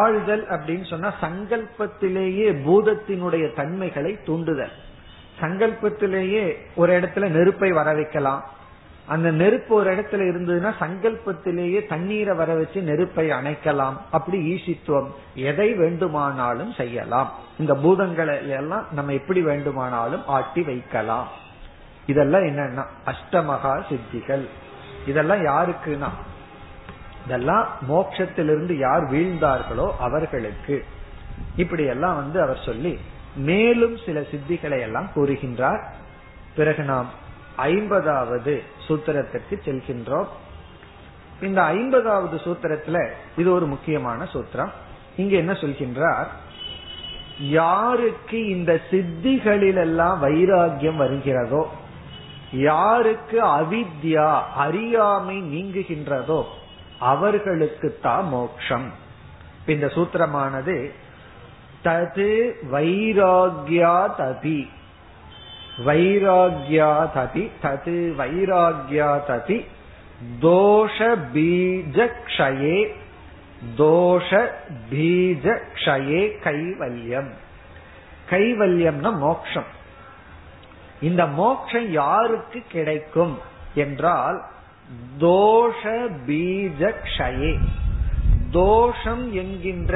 ஆழ்தல் அப்படின்னு சொன்னா சங்கல்பத்திலேயே பூதத்தினுடைய தன்மைகளை தூண்டுதல். சங்கல்பத்திலேயே ஒரு இடத்துல நெருப்பை வர வைக்கலாம். அந்த நெருப்பு ஒரு இடத்துல இருந்ததுன்னா சங்கல்பத்திலேயே தண்ணீரை வர வச்சு நெருப்பை அணைக்கலாம். அப்படி ஈசித்துவம், எதை வேண்டுமானாலும் செய்யலாம், இந்த பூதங்களை எல்லாம் நம்ம எப்படி வேண்டுமானாலும் ஆட்டி வைக்கலாம். இதெல்லாம் என்னன்னா அஷ்டமகா சித்திகள். இதெல்லாம் யாருக்குன்னா, இதெல்லாம் மோட்சத்திலிருந்து யார் வீழ்ந்தார்களோ அவர்களுக்கு. இப்படி எல்லாம் வந்து அவர் சொல்லி மேலும் சில சித்திகளை எல்லாம் கூறுகின்றார். பிறகு நாம் ஐம்பதாவது சூத்திரத்திற்கு செல்கின்றோம். இந்த ஐம்பதாவது சூத்திரத்துல இது ஒரு முக்கியமான சூத்திரம். இங்க என்ன சொல்கின்றார், யாருக்கு இந்த சித்திகளிலெல்லாம் வைராகியம் வருகிறதோ, யாருக்கு அவித்யா அறியாமை நீங்குகின்றதோ அவர்களுக்கு தான் மோட்சம். இந்த சூத்திரமானது தது வைராக்யாதபி வைராக்யாதபி தது வைராக்யாதபி தோஷ பீஜக்ஷயே தோஷ பீஜக்ஷயே கைவல்யம். கைவல்யம்னா மோக்ஷம். இந்த மோக்ஷம் யாருக்கு கிடைக்கும் என்றால் தோஷ பீஜக்ஷயே, தோஷம் என்கின்ற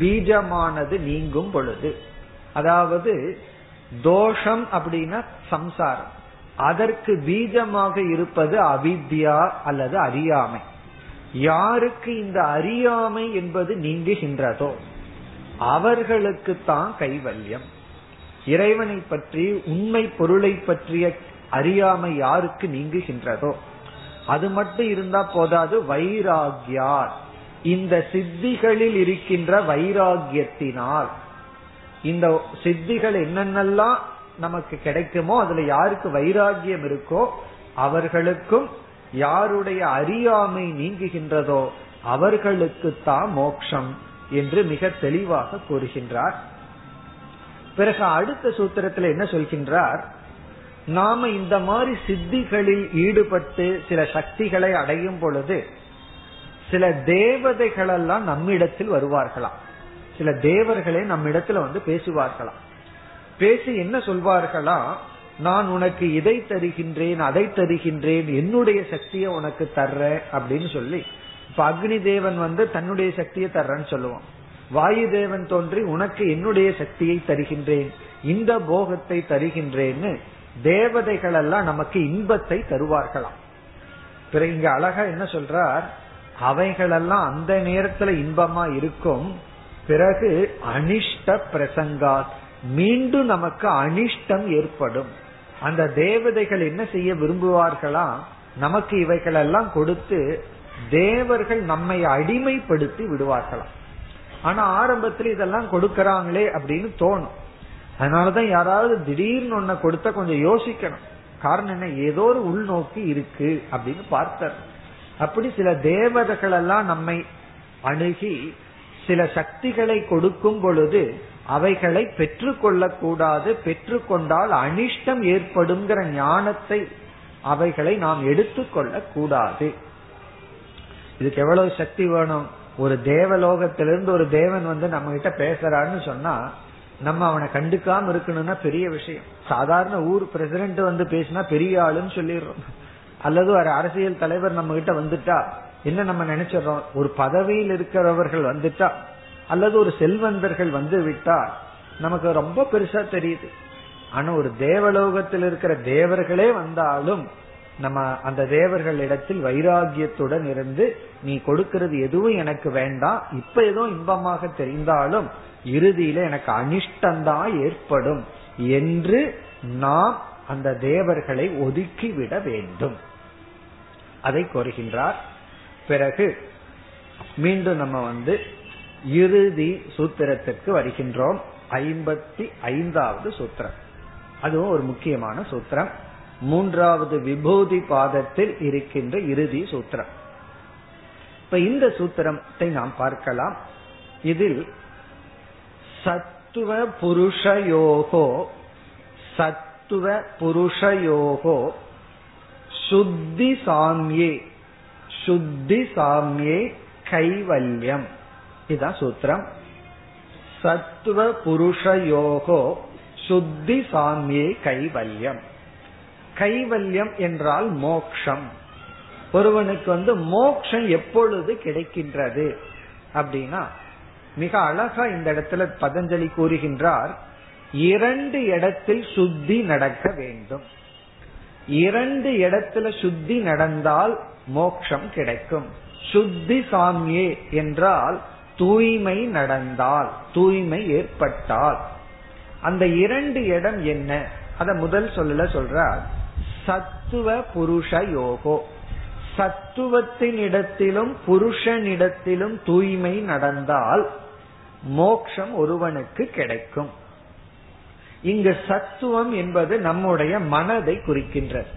பீஜமானது நீங்கும் பொழுது. அதாவது தோஷம் அப்படின்னா சம்சாரம், அதற்கு பீஜமாக இருப்பது அவித்யா அல்லது அறியாமை. யாருக்கு இந்த அறியாமை என்பது நீங்குகின்றதோ அவர்களுக்கு தான் கைவல்யம். இறைவனை பற்றி உண்மை பொருளை பற்றிய அறியாமை யாருக்கு நீங்குகின்றதோ அது மட்டும் இருந்தா போதாது, வைராகியார் இந்த சித்திகளில் இருக்கின்ற வைராகியத்தினால். இந்த சித்திகள் என்னென்னலாம் நமக்கு கிடைக்குமோ அதுல யாருக்கு வைராகியம் இருக்கோ அவர்களுக்கும், யாருடைய அறியாமை நீங்குகின்றதோ அவர்களுக்கு தான் மோட்சம் என்று மிக தெளிவாக கூறுகின்றார். பிறகு அடுத்த சூத்திரத்தில் என்ன சொல்கின்றார், நாம இந்த மாதிரி சித்திகளில் ஈடுபட்டு சில சக்திகளை அடையும் பொழுது சில தேவதைகள் எல்லாம் நம்மிடத்தில் வருவார்களாம். சில தேவர்களே நம்மிடத்துல வந்து பேசுவார்களாம். பேசி என்ன சொல்வார்களாம், நான் உனக்கு இதை தருகின்றேன் அதை தருகின்றேன், என்னுடைய சக்தியை உனக்கு தர்றேன் அப்படின்னு சொல்லி. இப்ப அக்னி தேவன் வந்து தன்னுடைய சக்தியை தர்றேன்னு சொல்லுவான், வாயு தேவன் தோன்றி உனக்கு என்னுடைய சக்தியை தருகின்றேன், இந்த போகத்தை தருகின்றேன்னு தேவதைகள் எல்லாம் நமக்கு இன்பத்தை தருவார்களாம். பிறகு இங்க அழகா என்ன சொல்றார், அவைகளெல்லாம் அந்த நேரத்துல இன்பமா இருக்கும், பிறகு அனிஷ்ட பிரசங்கா மீண்டும் நமக்கு அனிஷ்டம் ஏற்படும். அந்த தேவதைகள் என்ன செய்ய விரும்புவார்களா, நமக்கு இவைகளெல்லாம் கொடுத்து தேவர்கள் நம்மை அடிமைப்படுத்தி விடுவார்களாம். ஆனா ஆரம்பத்துல இதெல்லாம் கொடுக்கறாங்களே அப்படின்னு தோணும். அதனாலதான் யாராவது திடீர்னு ஒன்ன கொடுத்தா கொஞ்சம் யோசிக்கணும், காரணம் என்ன, ஏதோ ஒரு உள்நோக்கி இருக்கு அப்படின்னு பார்த்தார். அப்படி சில தேவதைகள் எல்லாம் நம்மை அணுகி சில சக்திகளை கொடுக்கும் பொழுது அவைகளை பெற்று கொள்ளக்கூடாது, பெற்று கொண்டால் அனிஷ்டம் ஏற்படும்ங்கிற ஞானத்தை அவைகளை நாம் எடுத்துக்கொள்ள கூடாது. இதுக்கு எவ்வளவு சக்தி வேணும், ஒரு தேவலோகத்திலிருந்து ஒரு தேவன் வந்து நம்ம கிட்ட பேசுறான்னு சொன்னா நம்ம அவனை கண்டுக்காம இருக்கணும்னா பெரிய விஷயம். சாதாரண ஊர் பிரசிடென்ட் வந்து பேசினா பெரிய ஆளுன்னு சொல்லிடுறோம், அல்லது ஒரு அரசியல் தலைவர் நம்ம கிட்ட வந்துட்டா என்ன நம்ம நினைச்சிடறோம், ஒரு பதவியில் இருக்கிறவர்கள் வந்துட்டா அல்லது ஒரு செல்வந்தர்கள் வந்து விட்டா நமக்கு ரொம்ப பெருசா தெரியுது. ஆனா ஒரு தேவலோகத்தில் இருக்கிற தேவர்களே வந்தாலும் நம்ம அந்த தேவர்கள் இடத்தில் வைராகியத்துடன் இருந்து, நீ கொடுக்கிறது எதுவும் எனக்கு வேண்டாம், இப்ப ஏதோ இன்பமாக தெரிந்தாலும் இறுதியில எனக்கு அனிஷ்டந்தான் ஏற்படும் என்று நாம் அந்த தேவர்களை ஒதுக்கிவிட வேண்டும், அதை கோருகின்றார். பிறகு மீண்டும் நம்ம வந்து இறுதி சூத்திரத்திற்கு வருகின்றோம், ஐம்பத்தி ஐந்தாவது சூத்திரம். அதுவும் ஒரு முக்கியமான சூத்திரம், மூன்றாவது விபூதி பாதத்தில் இருக்கின்ற இறுதி சூத்திரம். இப்ப இந்த சூத்திரத்தை நாம் பார்க்கலாம். இதில் சத்துவ புருஷயோகோ சத்துவ புருஷயோகோ சுத்தி சாம்யே சுத்தி சாம்யே கைவல்யம், இதான் சூத்திரம். சத்துவ புருஷயோகோ சுத்தி சாம்யே கைவல்யம். கைவல்யம் என்றால் மோக்ஷம். ஒருவனுக்கு வந்து மோக்ஷம் எப்பொழுது கிடைக்கின்றது அப்படின்னா, மிக அழகா இந்த இடத்துல பதஞ்சலி கூறுகின்றார், இரண்டு இடத்தில் சுத்தி நடக்க வேண்டும். இரண்டு இடத்துல சுத்தி நடந்தால் மோக்ஷம் கிடைக்கும். சுத்தி சாமியே என்றால் தூய்மை நடந்தால், தூய்மை ஏற்பட்டால். அந்த இரண்டு இடம் என்ன, அத முதல் சொல்லல சொல்றார், சத்துவ புருஷ யோகோ. சத்துவத்தின் இடத்திலும் புருஷனிடத்திலும் தூய்மை நடந்தால் மோக்ஷம் ஒருவனுக்கு கிடைக்கும். இங்கு சத்துவம் என்பது நம்முடைய மனதை குறிக்கின்றது,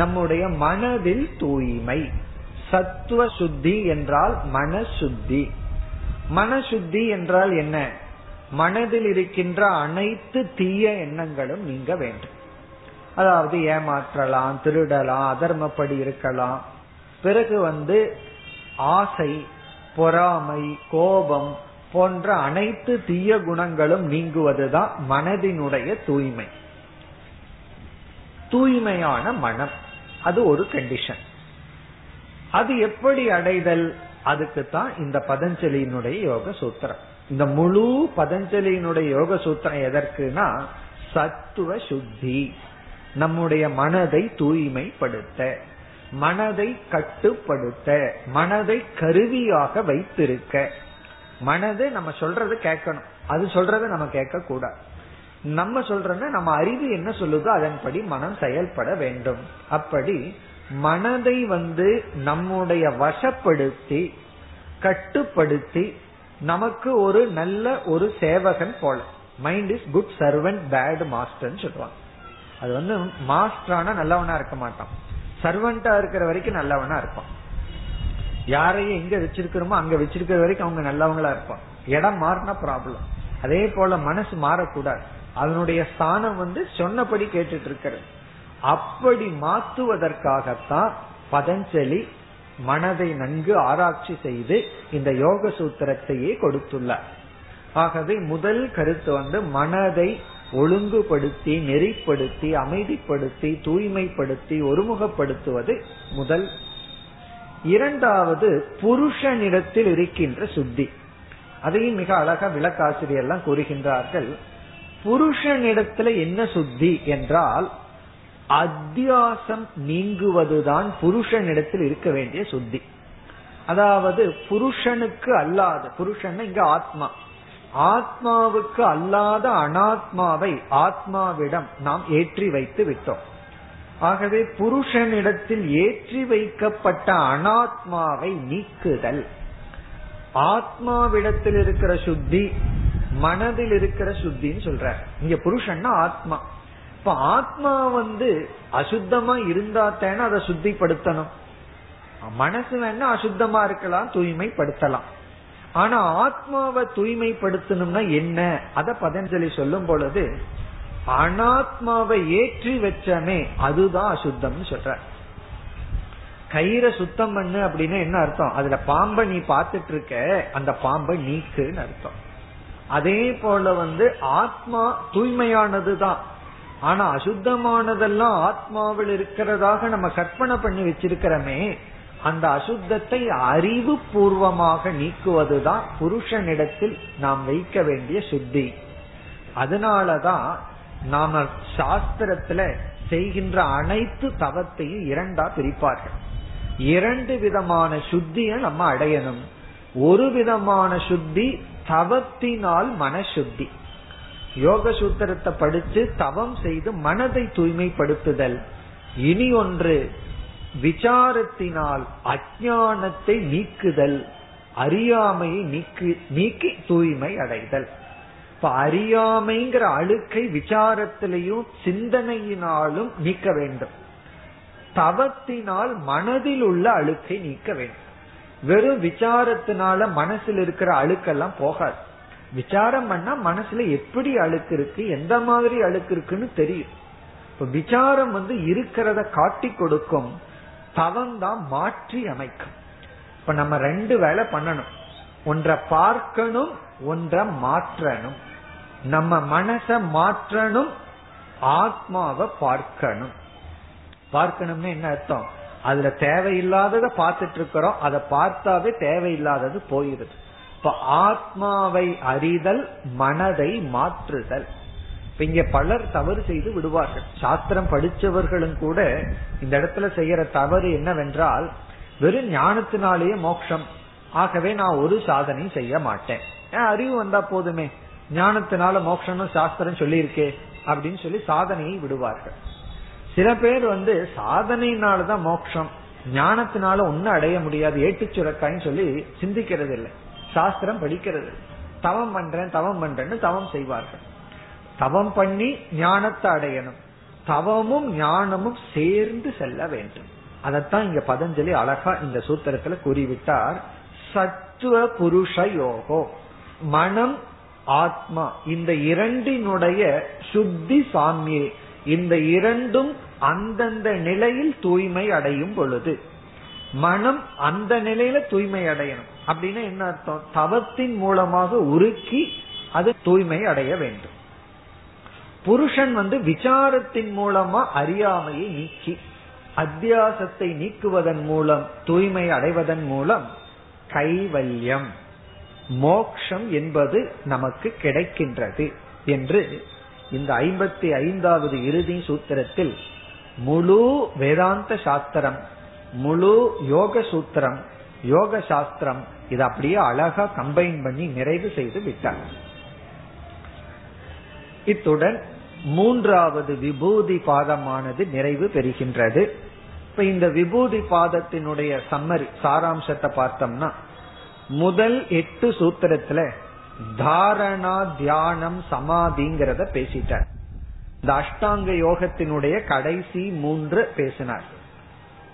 நம்முடைய மனதில் தூய்மை. சத்துவ சுத்தி என்றால் மனசுத்தி. மனசுத்தி என்றால் என்ன, மனதில் இருக்கின்ற அனைத்து தீய எண்ணங்களும் நீங்க வேண்டும். அதாவது ஏமாற்றலாம், திருடலாம், அதர்மப்படி இருக்கலாம். பிறகு வந்து ஆசை, பொறாமை, கோபம் போன்ற அனைத்து தீய குணங்களும் நீங்குவதுதான் மனதினுடைய தூய்மை. தூய்மையான மனம் அது ஒரு கண்டிஷன். அது எப்படி அடைதல்? அதுக்கு தான் இந்த பதஞ்சலியினுடைய யோக சூத்திரம். இந்த முழு பதஞ்சலியினுடைய யோக சூத்திரம் எதற்குனா சத்துவ சுத்தி, நம்முடைய மனதை தூய்மைப்படுத்த, மனதை கட்டுப்படுத்த, மனதை கருவியாக வைத்திருக்க. மனது நம்ம சொல்றது கேட்கணும், அது சொல்றத நம்ம கேட்க கூடாது. நம்ம சொல்றோம்னா நம்ம அறிவு என்ன சொல்லுதோ அதன்படி மனம் செயல்பட வேண்டும். அப்படி மனதை வந்து நம்முடைய வசப்படுத்தி கட்டுப்படுத்தி நமக்கு ஒரு நல்ல ஒரு சேவகன் போல, mind is good servant bad மாஸ்டர்ன்னு சொல்லுவாங்க. அது வந்து மாஸ்டரான நல்லவனா இருக்க மாட்டான், சர்வன்டா இருக்கிற வரைக்கும் நல்லவனா இருப்பான். யாரையும் எங்க வச்சிருக்கிறோமோ அங்க வச்சிருக்கிற வரைக்கும் அவங்க நல்லவங்களா இருப்பான். இடம் மாறினா ப்ராப்ளம். அதே போல மனசு மாறக்கூடாது, அதனுடைய ஸ்தானம் வந்து சொன்னபடி கேட்டுட்டு இருக்கிறது. அப்படி மாற்றுவதற்காகத்தான் பதஞ்சலி மனதை நன்கு ஆராய்ச்சி செய்து இந்த யோக சூத்திரத்தையே கொடுத்துள்ளார். ஆகவே முதல் கருத்து வந்து மனதை ஒழுங்குபடுத்தி, நெறிப்படுத்தி, அமைதிப்படுத்தி, தூய்மைப்படுத்தி, ஒருமுகப்படுத்துவது முதல். இரண்டாவது புருஷனிடத்தில் இருக்கின்ற சுத்தி. அதையும் மிக அழகா விளக்காசிரியர் எல்லாம் கூறுகின்றார்கள். புருஷனிடத்துல என்ன சுத்தி என்றால் அத்தியாசம் நீங்குவதுதான் புருஷனிடத்தில் இருக்க வேண்டிய சுத்தி. அதாவது புருஷனுக்கு அல்லாத, புருஷன் இங்க ஆத்மா, ஆத்மாவுக்கு அல்லாத அனாத்மாவை ஆத்மாவிடம் நாம் ஏற்றி வைத்து விட்டோம். ஆகவே புருஷனிடத்தில் ஏற்றி வைக்கப்பட்ட அனாத்மாவை நீக்குதல். ஆத்மாவிடத்தில் இருக்கிற சுத்தி மனதில் இருக்கிற சுத்தின்னு சொல்ற. இங்க புருஷன்னா ஆத்மா. இப்ப ஆத்மா வந்து அசுத்தமா இருந்தா தானே அதை சுத்திப்படுத்தணும். மனசு வேணா அசுத்தமா இருக்கலாம், தூய்மைப்படுத்தலாம். ஆனா ஆத்மாவை தூய்மைப்படுத்தணும்னா என்ன, அத பதஞ்சலி சொல்லும் பொழுது அனாத்மாவை ஏற்றி வச்சமே அதுதான் அசுத்தம்னு சொல்ற. கயிறை சுத்தம் பண்ணு அப்படின்னு என்ன அர்த்தம்? அதுல பாம்பை நீ பாத்துட்டு இருக்க, அந்த பாம்பை நீக்குன்னு அர்த்தம். அதே போல வந்து ஆத்மா தூய்மையானதுதான், ஆனா அசுத்தமானதெல்லாம் ஆத்மாவில் இருக்கிறதாக நம்ம கற்பனை பண்ணி வச்சிருக்கிறோமே, அந்த அசுத்தத்தை அறிவு பூர்வமாக நீக்குவதுதான் புருஷனிடத்தில் நாம் வைக்க வேண்டிய சுத்தி. அதனாலதான் நாம சாஸ்திரத்துல செய்கின்ற அனைத்து தவத்தையும் இரண்டா பிரிப்பார்கள். இரண்டு விதமான சுத்தியை நம்ம அடையணும். ஒரு விதமான சுத்தி தவத்தினால் மனசுத்தி. யோக சூத்திரத்தை படிச்சு தவம் செய்து மனதை தூய்மைப்படுத்துதல். இனி ஒன்று விசாரத்தினால் அஞ்ஞானத்தை நீக்குதல், அறியாமையை நீக்கி நீக்கி தூய்மை அடைதல். இப்ப அறியாமைங்கிற அழுக்கை விசாரத்திலையும் சிந்தனையினாலும் நீக்க வேண்டும். தவத்தினால் மனதில் உள்ள அழுக்கை நீக்க வேண்டும். வெறும் விசாரத்தினால மனசில் இருக்கிற அழுக்கெல்லாம் போகாது. விசாரம் பண்ணா மனசுல எப்படி அழுக்கு இருக்கு, எந்த மாதிரி அழுக்கு இருக்குன்னு தெரியும். இப்ப விசாரம் வந்து இருக்கிறத காட்டி கொடுக்கும், தவம் தான் மாற்றி அமைக்கும். இப்ப நம்ம ரெண்டு வேலை பண்ணணும், ஒன்றை பார்க்கணும், ஒன்றை மாற்றணும். நம்ம மனச மாற்றணும், ஆத்மாவை பார்க்கணும். பார்க்கணும்னு என்ன அர்த்தம்? அதுல தேவையில்லாததை பார்த்துட்டு இருக்கிறோம், அதை பார்த்தாவே தேவையில்லாதது போயிருது. இப்ப ஆத்மாவை அறிதல், மனதை மாற்றுதல். இங்க பலர் தவறு செய்து விடுவார்கள். சாஸ்திரம் படிச்சவர்களும் கூட இந்த இடத்துல செய்யற தவறு என்னவென்றால் வெறும் ஞானத்தினாலேயே மோட்சம், ஆகவே நான் ஒரு சாதனை செய்ய மாட்டேன், அறிவு வந்தா போதுமே, ஞானத்தினால மோட்சம்னு சாஸ்திரம் சொல்லி இருக்கே அப்படின்னு சொல்லி சாதனையை விடுவார்கள். சில பேர் வந்து சாதனையினாலதான் மோட்சம், ஞானத்தினால ஒன்னும் அடைய முடியாது, ஏட்டுச்சுரக்காயின்னு சொல்லி சிந்திக்கிறது இல்லை, சாஸ்திரம் படிக்கிறது, தவம் பண்றேன் தவம் பண்றேன்னு தவம் செய்வார்கள். தவம் பண்ணி ஞானத்தை அடையணும். தவமும் ஞானமும் சேர்ந்து செல்ல வேண்டும். அதத்தான் இங்க பதஞ்சலி அழகா இந்த சூத்திரத்துல கூறிவிட்டார். சத்துவ புருஷ யோகோ, மனம் ஆத்மா, இந்த இரண்டினுடைய சுத்தி சாமியே, இந்த இரண்டும் அந்தந்த நிலையில் தூய்மை அடையும் பொழுது மனம் அந்த நிலையில தூய்மை அடையணும். அப்படின்னா என்ன அர்த்தம்? தவத்தின் மூலமாக உருக்கி அது தூய்மை அடைய வேண்டும். புருஷன் வந்து விசாரத்தின் மூலமா அறியாமையை நீக்கி அத்தியாசத்தை நீக்குவதன் மூலம் தூய்மை அடைவதன் மூலம் கைவல்யம் மோக்ஷம் என்பது நமக்கு கிடைக்கின்றது என்று இந்த ஐம்பத்தி ஐந்தாவது இறுதி சூத்திரத்தில் முழு வேதாந்த சாஸ்திரம், முழு யோக சூத்திரம், யோக சாஸ்திரம் இது அப்படியே அழகா கம்பைன் பண்ணி நிறைவு செய்து விட்டார். இத்துடன் மூன்றாவது விபூதி பாதமானது நிறைவு பெறுகின்றது. இப்ப இந்த விபூதி பாதத்தினுடைய சம்மரி, சாராம்சத்தை பார்த்தோம்னா முதல் எட்டு சூத்திரத்துல தாரணா தியானம் சமாதிங்கிறத பேசிட்டார். இந்த அஷ்டாங்க யோகத்தினுடைய கடைசி மூன்று பேசினார்.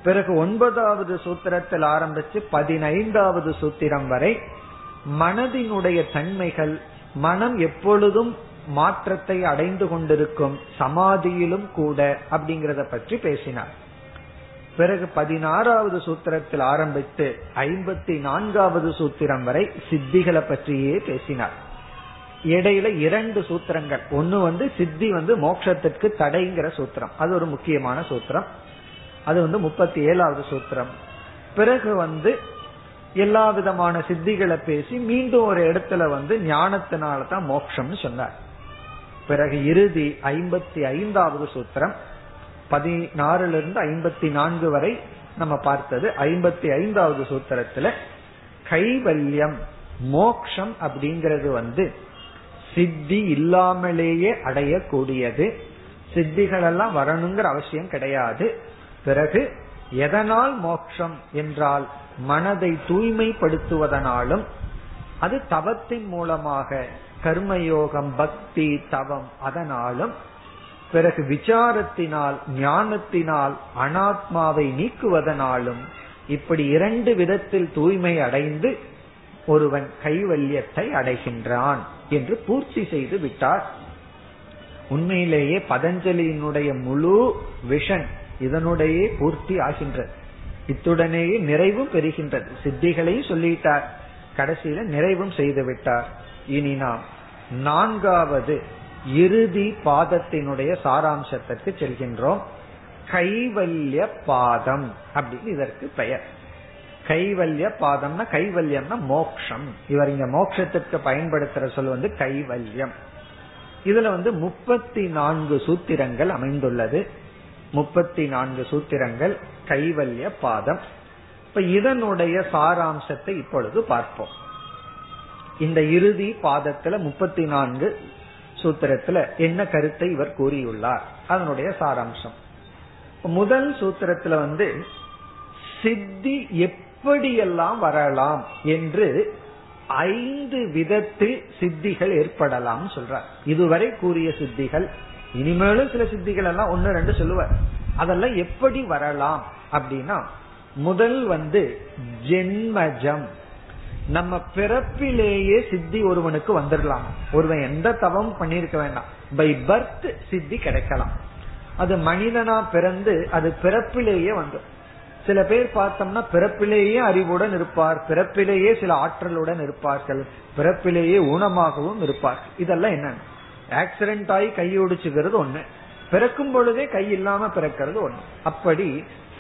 பிறகு ஒன்பதாவது சூத்திரத்தில் ஆரம்பிச்சு பதினைந்தாவது சூத்திரம் வரை மனதினுடைய தன்மைகள், மனம் எப்பொழுதும் மாற்றத்தை அடைந்து கொண்டிருக்கும், சமாதியிலும் கூட அப்படிங்கறத பற்றி பேசினார். பிறகு பதினாறாவது சூத்திரத்தில் ஆரம்பித்து ஐம்பத்தி நான்காவது சூத்திரம் வரை சித்திகளை பற்றியே பேசினார். இடையில இரண்டு சூத்திரங்கள், ஒன்னு வந்து சித்தி வந்து மோட்சத்திற்கு தடைங்கிற சூத்திரம், அது ஒரு முக்கியமான சூத்திரம், அது வந்து முப்பத்தி ஏழாவது சூத்திரம். பிறகு வந்து எல்லா விதமான சித்திகளை பேசி மீண்டும் ஒரு இடத்துல வந்து ஞானத்தினாலதான் மோட்சம்னு சொன்னார். பிறகு இறுதி ஐம்பத்தி ஐந்தாவது சூத்திரம், பதினாறுல இருந்து ஐம்பத்தி நான்கு வரை நம்ம பார்த்தது. ஐம்பத்தி ஐந்தாவது சூத்திரத்துல கைவல்யம் மோக்ஷம் அப்படிங்கிறது வந்து சித்தி இல்லாமலேயே அடையக்கூடியது, சித்திகள் எல்லாம் வரணுங்கிற அவசியம் கிடையாது. பிறகு எதனால் மோட்சம் என்றால் மனதை தூய்மைப்படுத்துவதனாலும், அது தவத்தின் மூலமாக கர்மயோகம் பக்தி தவம் அதனாலும், பிறகு விசாரத்தினால் ஞானத்தினால் அனாத்மாவை நீக்குவதனாலும், இப்படி இரண்டு விதத்தில் தூய்மை அடைந்து ஒருவன் கைவல்யத்தை அடைகின்றான் என்று பூர்த்தி செய்து விட்டார். உண்மையிலேயே பதஞ்சலியினுடைய முழு விஷன் இதனுடைய பூர்த்தி ஆகின்றது, இத்துடனேயே நிறைவும் பெறுகின்றது. சித்திகளையும் சொல்லிட்டார், கடைசியில நிறைவும் செய்து விட்டார். இனி நாம் நான்காவது இறுதி பாதத்தினுடைய சாராம்சத்திற்கு செல்கின்றோம். கைவல்ய பாதம் அப்படின்னு இதற்கு பெயர். கைவல்ய பாதம்னா, கைவல்யம்னா மோக்ஷம். இவர் இங்க மோக்ஷத்திற்கு பயன்படுத்துற சொல் வந்து கைவல்யம். இதுல வந்து முப்பத்தி நான்கு சூத்திரங்கள் அமைந்துள்ளது. முப்பத்தி நான்கு சூத்திரங்கள் கைவல்ய பாதம். இப்ப இதனுடைய சாராம்சத்தை இப்பொழுது பார்ப்போம். இந்த இறுதி பாதத்துல முப்பத்தி நான்கு சூத்திரத்துல என்ன கருத்தை இவர் கூறியுள்ளார், அதனுடைய சாராம்சம். முதல் சூத்திரத்துல வந்து சித்தி எப்படியெல்லாம் வரலாம் என்று ஐந்து விதத்தில் சித்திகள் ஏற்படலாம் சொல்றார். இதுவரை கூறிய சித்திகள், இனிமேலும் சில சித்திகள் எல்லாம் ஒன்னு ரெண்டு சொல்லுவார், அதெல்லாம் எப்படி வரலாம் அப்படின்னா, முதல் வந்து ஜென்மஜம். நம்ம பிறப்பிலேயே சித்தி ஒருவனுக்கு வந்துடலாம். ஒருவன் எந்த தவம் பண்ணிருக்க வேண்டாம், பை பர்த் சித்தி கிடைக்கலாம். அது மனிதனா பிறந்து அது பிறப்பிலேயே வந்து, சில பேர் பார்த்தோம்னா பிறப்பிலேயே அறிவுடன் இருப்பார், பிறப்பிலேயே சில ஆற்றலுடன் இருப்பார்கள், பிறப்பிலேயே ஊனமாகவும் இருப்பார்கள். இதெல்லாம் என்னன்னு ஆக்சிடென்ட் ஆகி கையோடிச்சுக்கிறது ஒண்ணு, பிறக்கும் பொழுதே கை இல்லாம பிறக்கிறது ஒண்ணு. அப்படி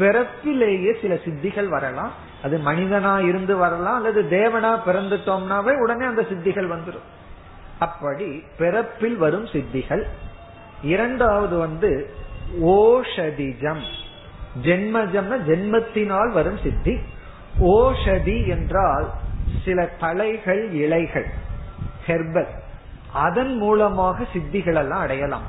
பிறப்பிலேயே சில சித்திகள் வரலாம். அது மனிதனா இருந்து வரலாம், அல்லது தேவனா பிறந்துட்டோம்னாவே உடனே அந்த சித்திகள் வந்துடும். அப்படி பிறப்பில் வரும் சித்திகள். இரண்டாவது வந்து ஓஷதிஜம். ஜென்மஜம்னா ஜென்மத்தினால் வரும் சித்தி. ஓஷதி என்றால் சில களைகள் இலைகள் ஹெர்பல், அதன் மூலமாக சித்திகள் எல்லாம் அடையலாம்.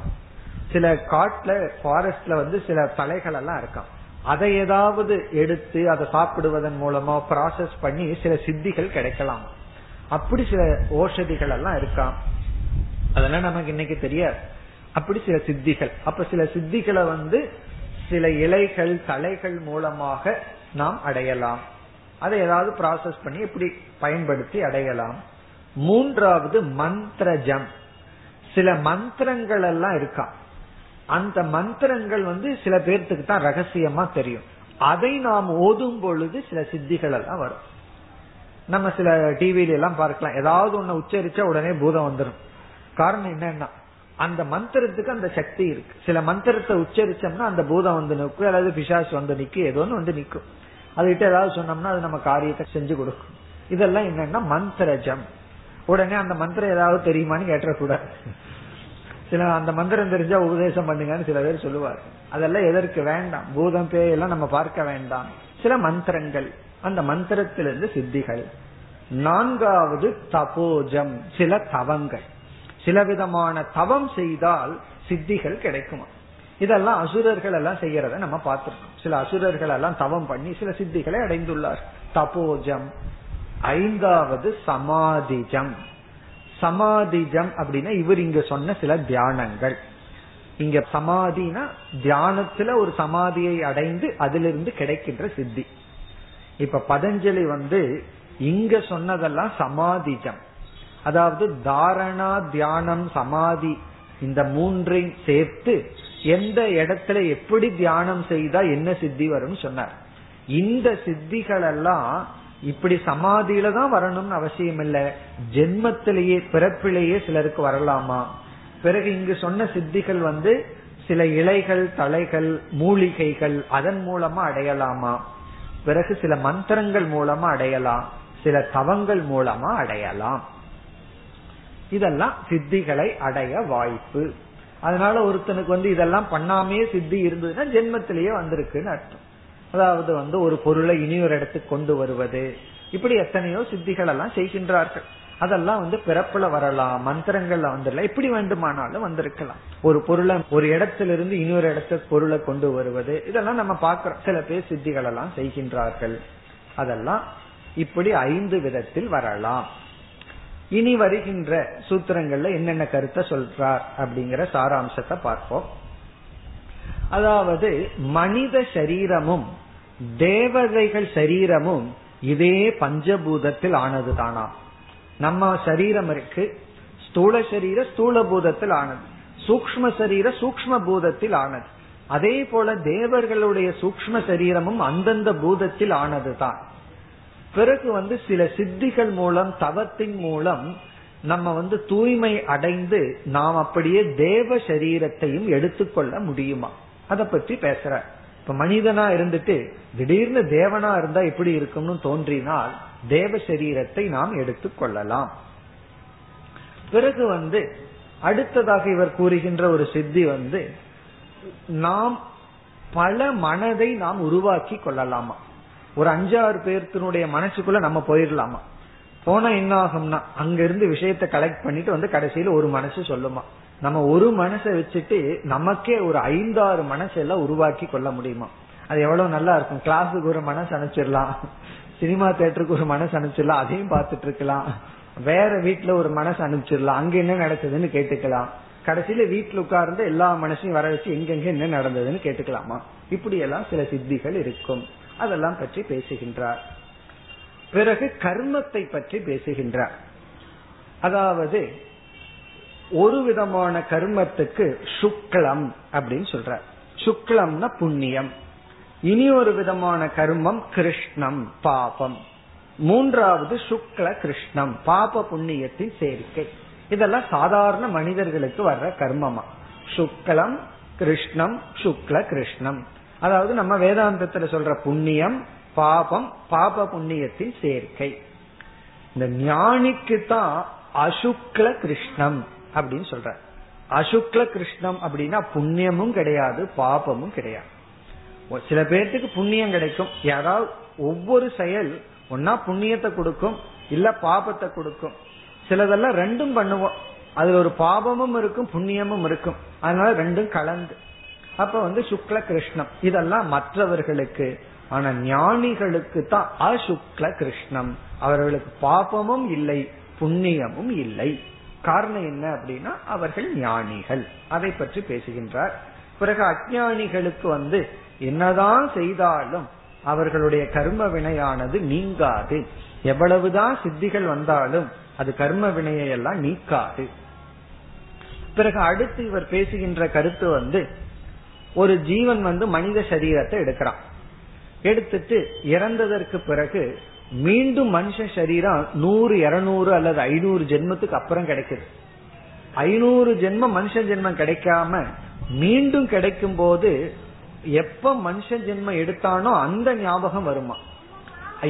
சில காட்டுல ஃபாரஸ்ட்ல வந்து சில தலைகள் எல்லாம் இருக்காம், அதை ஏதாவது எடுத்து அதை சாப்பிடுவதன் மூலமா ப்ராசஸ் பண்ணி சில சித்திகள் கிடைக்கலாம். அப்படி சில ஓஷதிகள் எல்லாம் இருக்காம், அதெல்லாம் நமக்கு இன்னைக்கு தெரியாது. அப்படி சில சித்திகள். அப்ப சில சித்திகளை வந்து சில இலைகள் தலைகள் மூலமாக நாம் அடையலாம், அதை ஏதாவது ப்ராசஸ் பண்ணி இப்படி பயன்படுத்தி அடையலாம். மூன்றாவது மந்திரஜம். சில மந்திரங்கள் எல்லாம் இருக்கா, அந்த மந்திரங்கள் வந்து சில பேர்த்துக்கு தான் ரகசியமா தெரியும். அதை நாம் ஓதும் பொழுது சில சித்திகள் எல்லாம் வரும். நம்ம சில டிவில எல்லாம் பார்க்கலாம், ஏதாவது ஒண்ணு உச்சரிச்சா உடனே பூதம் வந்துடும். காரணம் என்னன்னா அந்த மந்திரத்துக்கு அந்த சக்தி இருக்கு. சில மந்திரத்தை உச்சரிச்சோம்னா அந்த பூதம் வந்து நிற்கும், அல்லது பிசாசு வந்து நிற்கும், ஏதோ ஒன்று வந்து நிற்கும். அதுகிட்ட ஏதாவது சொன்னோம்னா அது நம்ம காரியத்தை செஞ்சு கொடுக்கும். இதெல்லாம் என்னன்னா மந்திரஜம். உடனே அந்த மந்திரம் ஏதாவது தெரியுமான்னு கேட்டக்கூடாது. சில அந்த மந்திரம் தெரிஞ்சா உபதேசம் பண்ணுங்கன்னு சில பேர் சொல்லுவார். அதெல்லாம் எதற்கு, வேண்டாம். பூதம் பேயெல்லாம் நம்ம பார்க்க வேண்டாம். சில மந்திரங்கள், அந்த மந்திரத்திலிருந்து சித்திகள். நான்காவது தபோஜம், சில தவங்கள். சில விதமான தவம் செய்தால் சித்திகள் கிடைக்குமா. இதெல்லாம் அசுரர்கள் எல்லாம் செய்யறத நம்ம பார்த்திருக்கோம். சில அசுரர்கள் எல்லாம் தவம் பண்ணி சில சித்திகளை அடைந்துள்ளார், தபோஜம். ஐந்தாவது சமாதிஜம். சமாதிஜம் அப்படின்னா இவர் இங்க சொன்ன சில தியானங்கள். இங்க சமாதினா தியானத்துல ஒரு சமாதியை அடைந்து அதிலிருந்து கிடைக்கின்ற சித்தி. இப்ப பதஞ்சலி வந்து இங்க சொன்னதெல்லாம் சமாதிஜம், அதாவது தாரணா தியானம் சமாதி இந்த மூன்றையும் சேர்த்து எந்த இடத்துல எப்படி தியானம் செய்தா என்ன சித்தி வரும் சொன்னார். இந்த சித்திகள் எல்லாம் இப்படி சமாதியில தான் வரணும்னு அவசியம் இல்லை. ஜென்மத்திலேயே பிறப்பிலேயே சிலருக்கு வரலாமா. பிறகு இங்கு சொன்ன சித்திகள் வந்து சில இலைகள், தலைகள், மூலிகைகள் அதன் மூலமா அடையலாமா. பிறகு சில மந்திரங்கள் மூலமா அடையலாம், சில தவங்கள் மூலமா அடையலாம். இதெல்லாம் சித்திகளை அடைய வாய்ப்பு. அதனால ஒருத்தனுக்கு வந்து இதெல்லாம் பண்ணாமே சித்தி இருந்ததுன்னா ஜென்மத்திலேயே வந்திருக்குன்னு அர்த்தம். அதாவது வந்து ஒரு பொருளை இனி ஒரு இடத்துக்கு கொண்டு வருவது, இப்படி எத்தனையோ சித்திகள் எல்லாம் செய்கின்றார்கள். அதெல்லாம் வந்து பிறப்புல வரலாம், மந்திரங்கள்ல வந்துடலாம், எப்படி வேண்டுமானாலும் வந்திருக்கலாம். ஒரு பொருளை ஒரு இடத்திலிருந்து இன்னொரு இடத்துக்கு பொருளை கொண்டு வருவது, இதெல்லாம் நம்ம பார்க்கிறோம். சில பேர் சித்திகள் எல்லாம் செய்கின்றார்கள். அதெல்லாம் இப்படி ஐந்து விதத்தில் வரலாம். இனி வருகின்ற சூத்திரங்கள்ல என்னென்ன கருத்தை சொல்றார் அப்படிங்கிற சாராம்சத்தை பார்ப்போம். அதாவது மனித சரீரமும் தேவதைகள் சரீரமும் இதே பஞ்சபூதத்தில் ஆனதுதானா. நம்ம சரீரம் இருக்கு, ஸ்தூல சரீர ஸ்தூல பூதத்தில் ஆனது, சூக்ம சரீர சூக்ம பூதத்தில் ஆனது. அதே போல தேவர்களுடைய சூக்ம சரீரமும் அந்தந்த பூதத்தில் ஆனதுதான். பிறகு வந்து சில சித்திகள் மூலம், தவத்தின் மூலம் நம்ம வந்து தூய்மை அடைந்து நாம் அப்படியே தேவ சரீரத்தையும் எடுத்துக்கொள்ள முடியுமா, அதை பற்றி பேசுற. இப்ப மனிதனா இருந்துட்டு திடீர்னு தேவனா இருந்தா எப்படி இருக்கும்னு தோன்றினால் தேவ சரீரத்தை நாம் எடுத்துக்கொள்ளலாம். பிறகு வந்து அடுத்ததாக இவர் கூறுகின்ற ஒரு சித்தி வந்து நாம் பல மனதை நாம் உருவாக்கி கொள்ளலாமா. ஒரு அஞ்சாறு பேர்த்தினுடைய மனசுக்குள்ள நம்ம போயிடலாமா. போனா என்ன ஆகும்னா அங்க இருந்து விஷயத்த கலெக்ட் பண்ணிட்டு வந்து கடைசியில ஒரு மனசு சொல்லுமா. நம்ம ஒரு மனசை வச்சுட்டு நமக்கே ஒரு ஐந்தாறு மனசை எல்லாம் உருவாக்கி கொள்ள முடியுமா. அது எவ்வளவு நல்லா இருக்கும். கிளாஸுக்கு ஒரு மனசு அனுப்பிச்சிடலாம், சினிமா தியேட்டருக்கு ஒரு மனசு அனுப்பிச்சிடலாம், அதையும் பார்த்துட்டு இருக்கலாம். வேற வீட்டுல ஒரு மனசு அனுப்பிச்சிடலாம், அங்க என்ன நடந்ததுன்னு கேட்டுக்கலாம். கடைசியில வீட்டுல உட்கார்ந்து எல்லா மனசையும் வர வச்சு எங்கெங்க என்ன நடந்ததுன்னு கேட்டுக்கலாமா. இப்படி எல்லாம் சில சித்திகள் இருக்கும். அதெல்லாம் பற்றி பேசுகின்றார். பிறகு கர்மத்தை பற்றி பேசுகின்றார். அதாவது ஒரு விதமான கர்மத்துக்கு சுக்லம் அப்படின்னு சொல்றார். சுக்லம்னா புண்ணியம். இனி ஒரு விதமான கர்மம் கிருஷ்ணம், பாபம். மூன்றாவது சுக்ல கிருஷ்ணம், பாப புண்ணியத்தின் சேர்க்கை. இதெல்லாம் சாதாரண மனிதர்களுக்கு வர்ற கர்மமா. சுக்லம் கிருஷ்ணம் சுக்ல கிருஷ்ணம், அதாவது நம்ம வேதாந்தத்துல சொல்ற புண்ணியம் பாபம், பாப புண்ணியத்தின் சேர்க்கை. இந்த ஞானிக்கு தான் அசுக்ல கிருஷ்ணம் அப்படின்னு சொல்ற. அசுக்ல கிருஷ்ணம் அப்படின்னா புண்ணியமும் கிடையாது பாபமும் கிடையாது. சில பேர்த்துக்கு புண்ணியம் கிடைக்கும், யாராவது ஒவ்வொரு செயல் ஒன்னா புண்ணியத்தை கொடுக்கும் இல்ல பாபத்தை கொடுக்கும். சிலதெல்லாம் ரெண்டும் பண்ணுவோம், அதுல ஒரு பாபமும் இருக்கும் புண்ணியமும் இருக்கும், அதனால ரெண்டும் கலந்து. அப்ப வந்து சுக்ல கிருஷ்ணம் இதெல்லாம் மற்றவர்களுக்கு. ஆனா ஞானிகளுக்கு தான் அசுக்ல கிருஷ்ணம், அவர்களுக்கு பாபமும் இல்லை புண்ணியமும் இல்லை. காரணம் என்ன அப்படின்னா அவர்கள் ஞானிகள். அதை பற்றி பேசுகின்றார். பிறகு அஞ்ஞானிகளுக்கு வந்து என்னதான் செய்தாலும் அவர்களுடைய கர்ம வினையானது நீங்காது. எவ்வளவுதான் சித்திகள் வந்தாலும் அது கர்ம வினையெல்லாம் நீக்காது. பிறகு அடுத்து இவர் பேசுகின்ற கருத்து வந்து, ஒரு ஜீவன் வந்து மனித சரீரத்தை எடுக்கிறான், எடுத்துட்டு இறந்ததற்கு பிறகு மீண்டும் மனுஷ சரீரம் நூறு இருநூறு அல்லது ஐநூறு ஜென்மத்துக்கு அப்புறம் கிடைக்குது. ஐநூறு ஜென்மம் மனுஷ ஜென்மம் கிடைக்காம மீண்டும் கிடைக்கும் போது எப்ப மனுஷ ஜென்மம் எடுத்தானோ அந்த ஞாபகம் வருமா?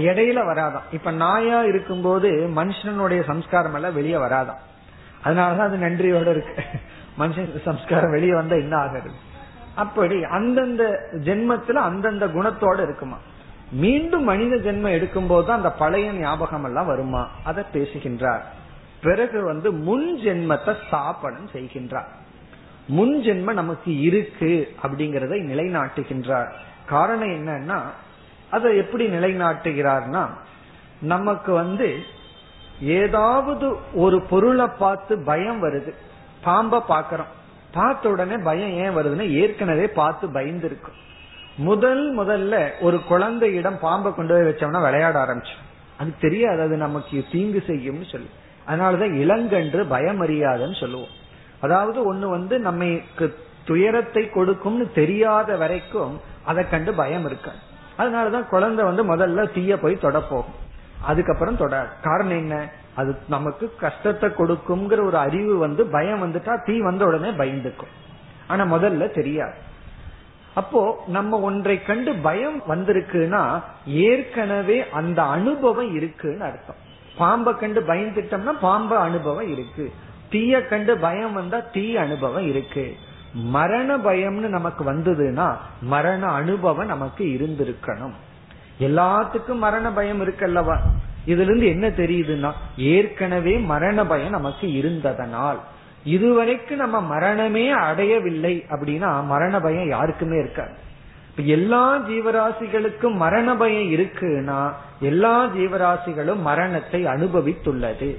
இடையில வராதான். இப்ப நாயா இருக்கும் போது மனுஷனுடைய சம்ஸ்காரம் எல்லாம் வெளியே வராதான். அதனாலதான் அது நன்றியோட இருக்கு. மனுஷன் சம்ஸ்காரம் வெளியே வந்தா என்ன ஆகுது? அப்படி அந்தந்த ஜென்மத்துல அந்தந்த குணத்தோட இருக்குமா? மீண்டும் மனித ஜென்மம் எடுக்கும் போது அந்த பழைய ஞாபகம் எல்லாம் வருமா? அதை பேசுகின்றார். பிறகு வந்து முன் ஜென்மத்தை ஸ்தாபனம் செய்கின்றார். முன் ஜென்ம நமக்கு இருக்கு அப்படிங்கறதை நிலைநாட்டுகின்றார். காரணம் என்னன்னா, அதை எப்படி நிலைநாட்டுகிறார்னா, நமக்கு வந்து ஏதாவது ஒரு பொருளை பார்த்து பயம் வருது. பாம்ப பாக்கிறோம், பார்த்த உடனே பயம் ஏன் வருதுன்னா ஏற்கனவே பார்த்து பயந்து இருக்கும். முதல் முதல்ல ஒரு குழந்தையிடம் பாம்பை கொண்டு போய் வச்சோம்னா விளையாட ஆரம்பிச்சோம், அது தெரியாது அது நமக்கு தீங்கு செய்யும்னு சொல்லி. அதனாலதான் இளங்கன்று பயம் அறியாதுன்னு சொல்லுவோம். அதாவது ஒண்ணு வந்து நமக்கு துயரத்தை கொடுக்கும்னு தெரியாத வரைக்கும் அதை கண்டு பயம் இருக்காது. அதனாலதான் குழந்தை வந்து முதல்ல தீய போய் தொட போகும், அதுக்கப்புறம் தொட. காரணம் என்ன? அது நமக்கு கஷ்டத்தை கொடுக்கும்ங்கிற ஒரு அறிவு வந்து பயம் வந்துட்டா தீ வந்த உடனே பயந்துக்கும், ஆனா முதல்ல தெரியாது. அப்போ நம்ம ஒன்றை கண்டு பயம் வந்திருக்குன்னா ஏற்கனவே அந்த அனுபவம் இருக்குன்னு அர்த்தம். பாம்பை கண்டு பயந்துட்டோம்னா பாம்ப அனுபவம் இருக்கு, தீய கண்டு பயம் வந்தா தீ அனுபவம் இருக்கு, மரண பயம்னு நமக்கு வந்ததுன்னா மரண அனுபவம் நமக்கு இருந்திருக்கணும். எல்லாத்துக்கும் மரண பயம் இருக்கல்லவா? இதுல இருந்து என்ன தெரியுதுன்னா ஏற்கனவே மரண பயம் நமக்கு இருந்ததனால் இதுவரைக்கும் நம்ம மரணமே அடையவில்லை அப்படின்னா மரண பயம் யாருக்குமே இருக்காது. இப்ப எல்லா ஜீவராசிகளுக்கும் மரண பயம் இருக்குன்னா எல்லா ஜீவராசிகளும் மரணத்தை அனுபவித்துள்ளது.